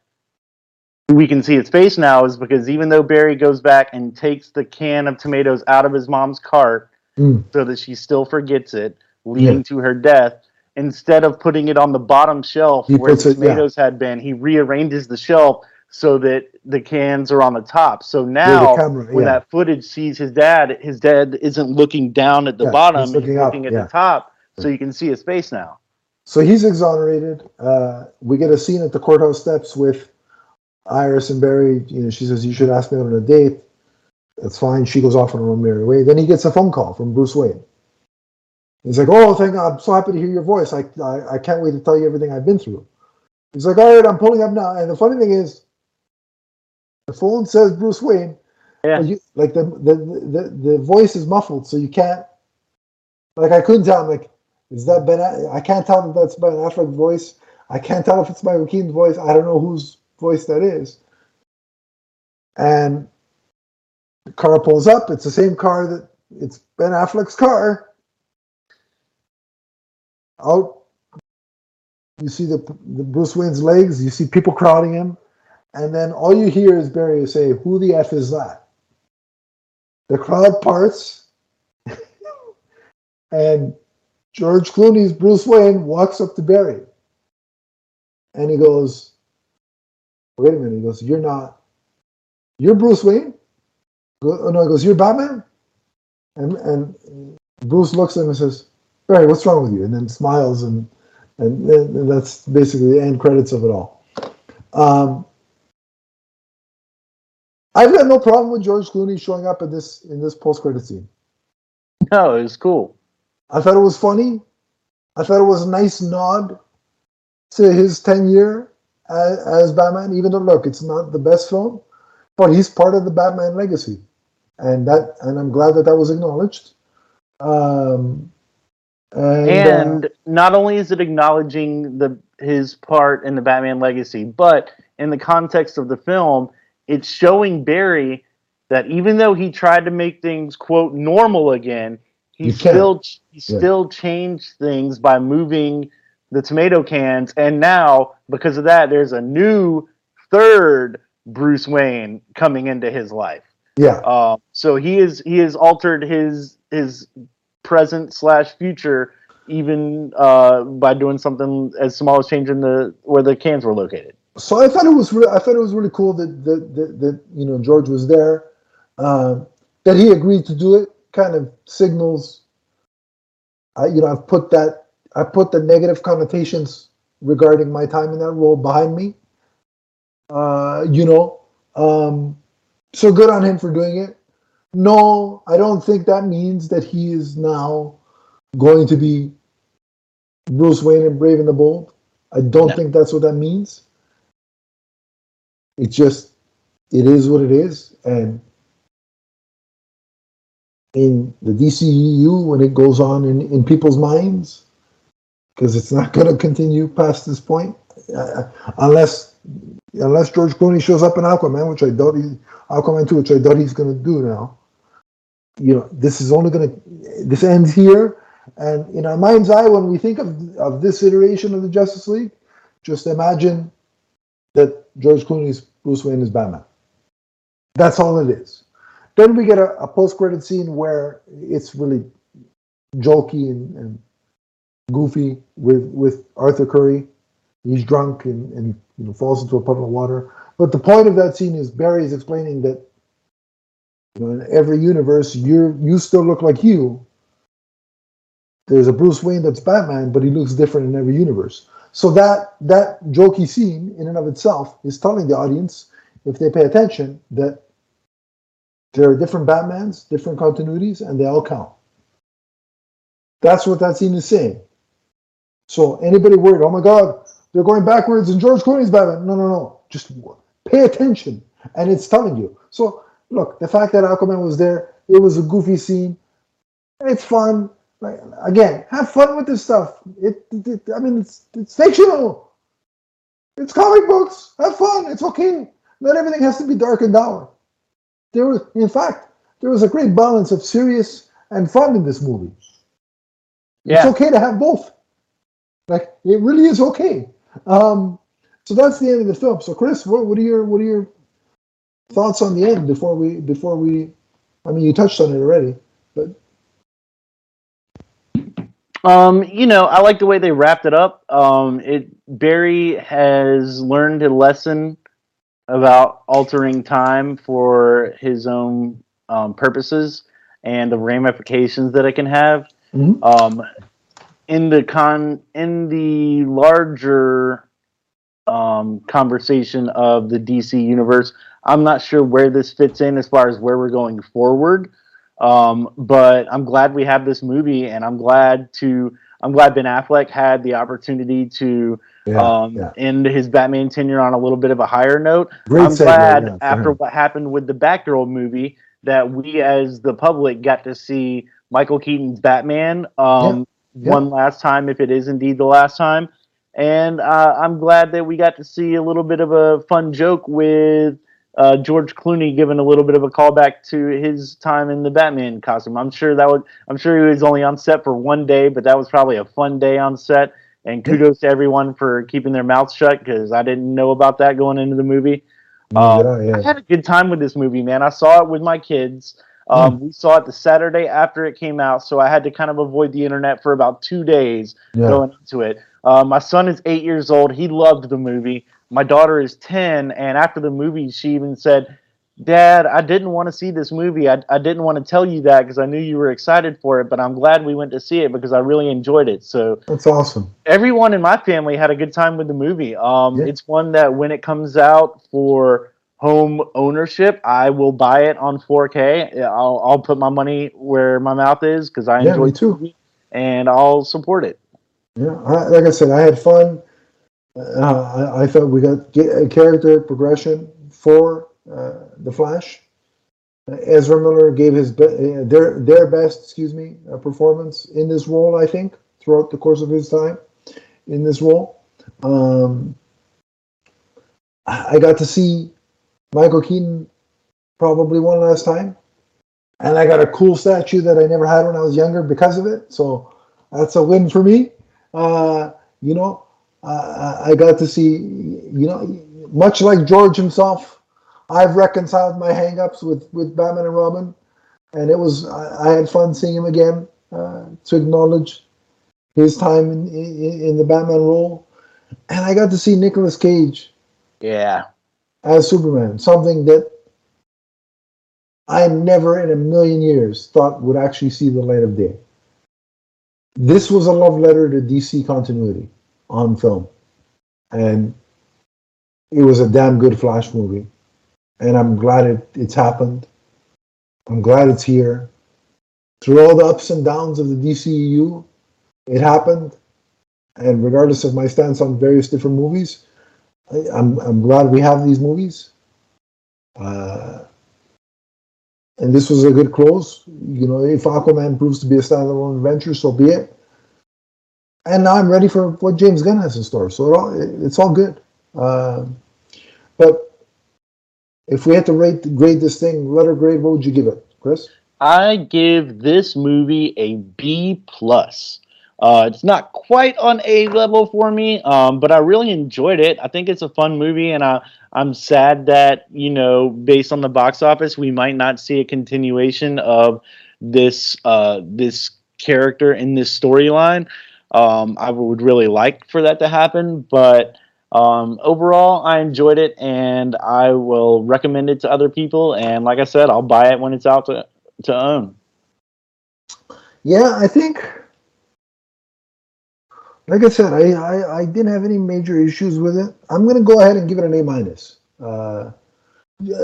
we can see his face now is because even though Barry goes back and takes the can of tomatoes out of his mom's cart mm. so that she still forgets it, leading yeah. to her death, instead of putting it on the bottom shelf he where the tomatoes it, yeah. had been, he rearranges the shelf so that the cans are on the top. So now yeah, camera, when yeah. that footage sees his dad, his dad isn't looking down at the yeah, bottom, he's looking, he's looking up, at yeah. the top, so you can see his face now. So he's exonerated. Uh, we get a scene at the courthouse steps with Iris and Barry. You know, she says, "You should ask me out on a date." That's fine. She goes off on her own merry way. Then he gets a phone call from Bruce Wayne. He's like, "Oh, thank God! I'm so happy to hear your voice. I, I, I can't wait to tell you everything I've been through." He's like, "All right, I'm pulling up now." And the funny thing is, the phone says Bruce Wayne. Yeah. You, like the, the the the voice is muffled, so you can't. Like I couldn't tell. I'm like, is that Ben? I can't tell if that's Ben Affleck's voice. I can't tell if it's Michael Keaton's voice. I don't know who's voice that is. And the car pulls up. It's the same car that it's Ben Affleck's car. Out, you see the, the Bruce Wayne's legs. You see people crowding him, and then all you hear is Barry say, "Who the F is that?" The crowd parts, and George Clooney's Bruce Wayne walks up to Barry, and he goes, "Wait a minute," he goes, "you're not, you're Bruce Wayne?" Oh, no, he goes, "You're Batman?" And and Bruce looks at him and says, "Barry, what's wrong with you?" And then smiles, and and, and that's basically the end credits of it all. Um, I've got no problem with George Clooney showing up in this in this post-credit scene. No, it was cool. I thought it was funny. I thought it was a nice nod to his ten-year as Batman, even though, look, it's not the best film, but he's part of the Batman legacy, and that, and I'm glad that that was acknowledged. Um, and and uh, not only is it acknowledging the his part in the Batman legacy, but in the context of the film, it's showing Barry that even though he tried to make things, quote, normal again, he still he yeah. still changed things by moving the tomato cans, and now because of that, there's a new third Bruce Wayne coming into his life. Yeah. Um, so he is he has altered his his present slash future, even uh, by doing something as small as changing the where the cans were located. So I thought it was re- I thought it was really cool that that that, that you know George was there, uh, that he agreed to do it. Kind of signals, I you know I've put that. I put the negative connotations regarding my time in that role behind me. Uh, you know, um, so good on him for doing it. No, I don't think that means that he is now going to be Bruce Wayne in Brave and the Bold. I don't no. think that's what that means. It's just, it is what it is. And in the D C E U, when it goes on in, in people's minds, because it's not going to continue past this point, uh, unless unless George Clooney shows up in Aquaman, which I doubt he Aquaman two, which I doubt he's going to do now. you know, this is only going to, this ends here. And in our mind's eye, when we think of, of this iteration of the Justice League, just imagine that George Clooney's Bruce Wayne is Batman. That's all it is. Then we get a, a post-credit scene where it's really jokey and, and goofy with, with Arthur Curry. He's drunk and, and you know, falls into a puddle of water. But the point of that scene is Barry is explaining that, you know, in every universe, you you still look like you. There's a Bruce Wayne that's Batman, but he looks different in every universe. So that that jokey scene in and of itself is telling the audience, if they pay attention, that there are different Batmans, different continuities, and they all count. That's what that scene is saying. So anybody worried, oh my God, they're going backwards and George Clooney's Batman. No, no, no. Just pay attention. And it's telling you. So look, the fact that Aquaman was there, it was a goofy scene. It's fun. Like, again, have fun with this stuff. It, it, it I mean, it's it's fictional. It's comic books. Have fun. It's okay. Not everything has to be dark and dour. There was, in fact, there was a great balance of serious and fun in this movie. Yeah. It's okay to have both. Like, it really is okay. Um, so that's the end of the film. So, Chris, what, what are your what are your thoughts on the end before we before we? I mean, you touched on it already, but. Um, you know, I like the way they wrapped it up. Um, it Barry has learned a lesson about altering time for his own um, purposes and the ramifications that it can have. Mm-hmm. Um, in the con, in the larger um, conversation of the D C universe, I'm not sure where this fits in as far as where we're going forward. Um, but I'm glad we have this movie, and I'm glad to. I'm glad Ben Affleck had the opportunity to yeah, um, yeah. end his Batman tenure on a little bit of a higher note. Great I'm glad right now, after what happened with the Batgirl movie that we, as the public, got to see Michael Keaton's Batman um, yeah, yeah. one last time, if it is indeed the last time. And uh, I'm glad that we got to see a little bit of a fun joke with. Uh, George Clooney giving a little bit of a callback to his time in the Batman costume. I'm sure that would. I'm sure he was only on set for one day, but that was probably a fun day on set. And kudos to everyone for keeping their mouths shut, because I didn't know about that going into the movie. Um, yeah, yeah. I had a good time with this movie, man. I saw it with my kids. Um, mm. We saw it the Saturday after it came out, so I had to kind of avoid the internet for about two days yeah. going into it. Uh, my son is eight years old. He loved the movie. My daughter is ten, and after the movie, she even said, Dad, I didn't want to see this movie. I, I didn't want to tell you that because I knew you were excited for it, but I'm glad we went to see it because I really enjoyed it. So that's awesome. Everyone in my family had a good time with the movie. Um, yeah. It's one that when it comes out for home ownership, I will buy it on four K. I'll, I'll put my money where my mouth is because I yeah, enjoy it too, and I'll support it. Yeah, I, like I said, I had fun. Uh, I, I thought we got character progression for uh, the Flash. Uh, Ezra Miller gave his be- uh, their their best, excuse me, uh, performance in this role. I think throughout the course of his time in this role, um, I got to see Michael Keaton probably one last time, and I got a cool statue that I never had when I was younger because of it. So that's a win for me. Uh, you know. Uh, I got to see, you know, much like George himself, I've reconciled my hang-ups with, with Batman and Robin, and it was, I, I had fun seeing him again uh, to acknowledge his time in, in in the Batman role. And I got to see Nicolas Cage yeah, as Superman, something that I never in a million years thought would actually see the light of day. This was a love letter to D C continuity. On film, and it was a damn good Flash movie, and I'm glad it, it's happened. I'm glad it's here. Through all the ups and downs of the D C E U, it happened, and regardless of my stance on various different movies, I, I'm I'm glad we have these movies. Uh, and this was a good close. You know, if Aquaman proves to be a standalone adventure, so be it. And now I'm ready for what James Gunn has in store. So it all, it's all good. Uh, but if we had to rate grade this thing, letter grade, what would you give it, Chris? I give this movie a B plus. Uh, it's not quite on A level for me, um, but I really enjoyed it. I think it's a fun movie, and I, I'm sad that, you know, based on the box office, we might not see a continuation of this uh, this character in this storyline. Um, I would really like for that to happen, but um, overall, I enjoyed it, and I will recommend it to other people. And like I said, I'll buy it when it's out to to own. Yeah, I think. Like I said, I, I, I didn't have any major issues with it. I'm going to go ahead and give it an A minus. Uh,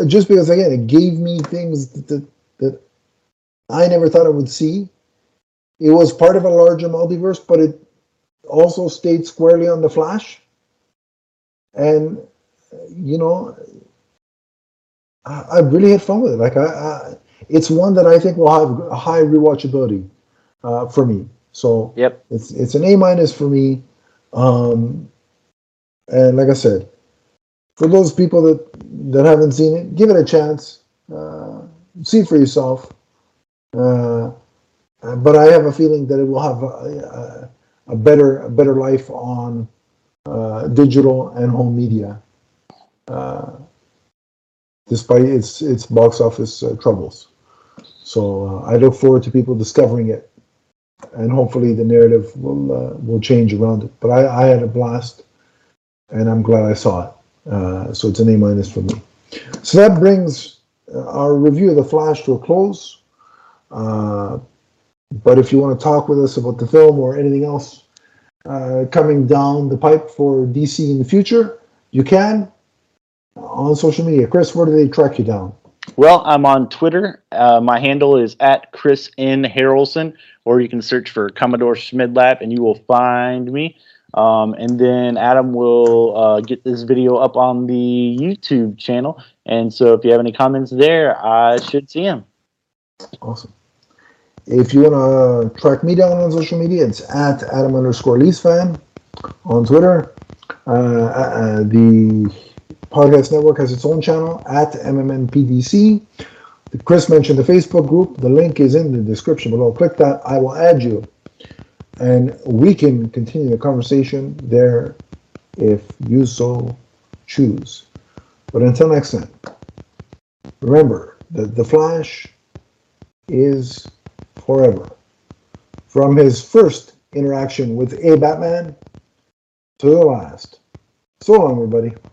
just because, again, it gave me things that, that, that I never thought I would see. It was part of a larger multiverse, but it also stayed squarely on The Flash. And, you know, I, I really had fun with it. Like I, I, it's one that I think will have high rewatchability uh, for me. So yep. it's it's an A minus for me, um, and like I said, for those people that, that haven't seen it, give it a chance, uh, see it for yourself. Uh, but I have a feeling that it will have a, a, a better a better life on uh, digital and home media, uh, despite its its box office uh, troubles. So uh, I look forward to people discovering it. And hopefully the narrative will uh, will change around it. But I, I had a blast, and I'm glad I saw it. Uh, so it's an A minus for me. So that brings our review of The Flash to a close. Uh, but if you want to talk with us about the film or anything else uh, coming down the pipe for D C in the future, you can on social media. Chris, where do they track you down? Well, I'm on Twitter. Uh, my handle is at Chris N. Harrelson, or you can search for Commodore Schmidlap, and you will find me. Um, and then Adam will uh, get this video up on the YouTube channel. And so if you have any comments there, I should see him. Awesome. If you want to track me down on social media, it's at Adam underscore LeafsFan on Twitter. Uh, uh, the... Podcast Network has its own channel at M M N P D C. Chris mentioned the Facebook group. The link is in the description below. Click that. I will add you. And we can continue the conversation there if you so choose. But until next time, remember that The Flash is forever. From his first interaction with a Batman to the last. So long, everybody.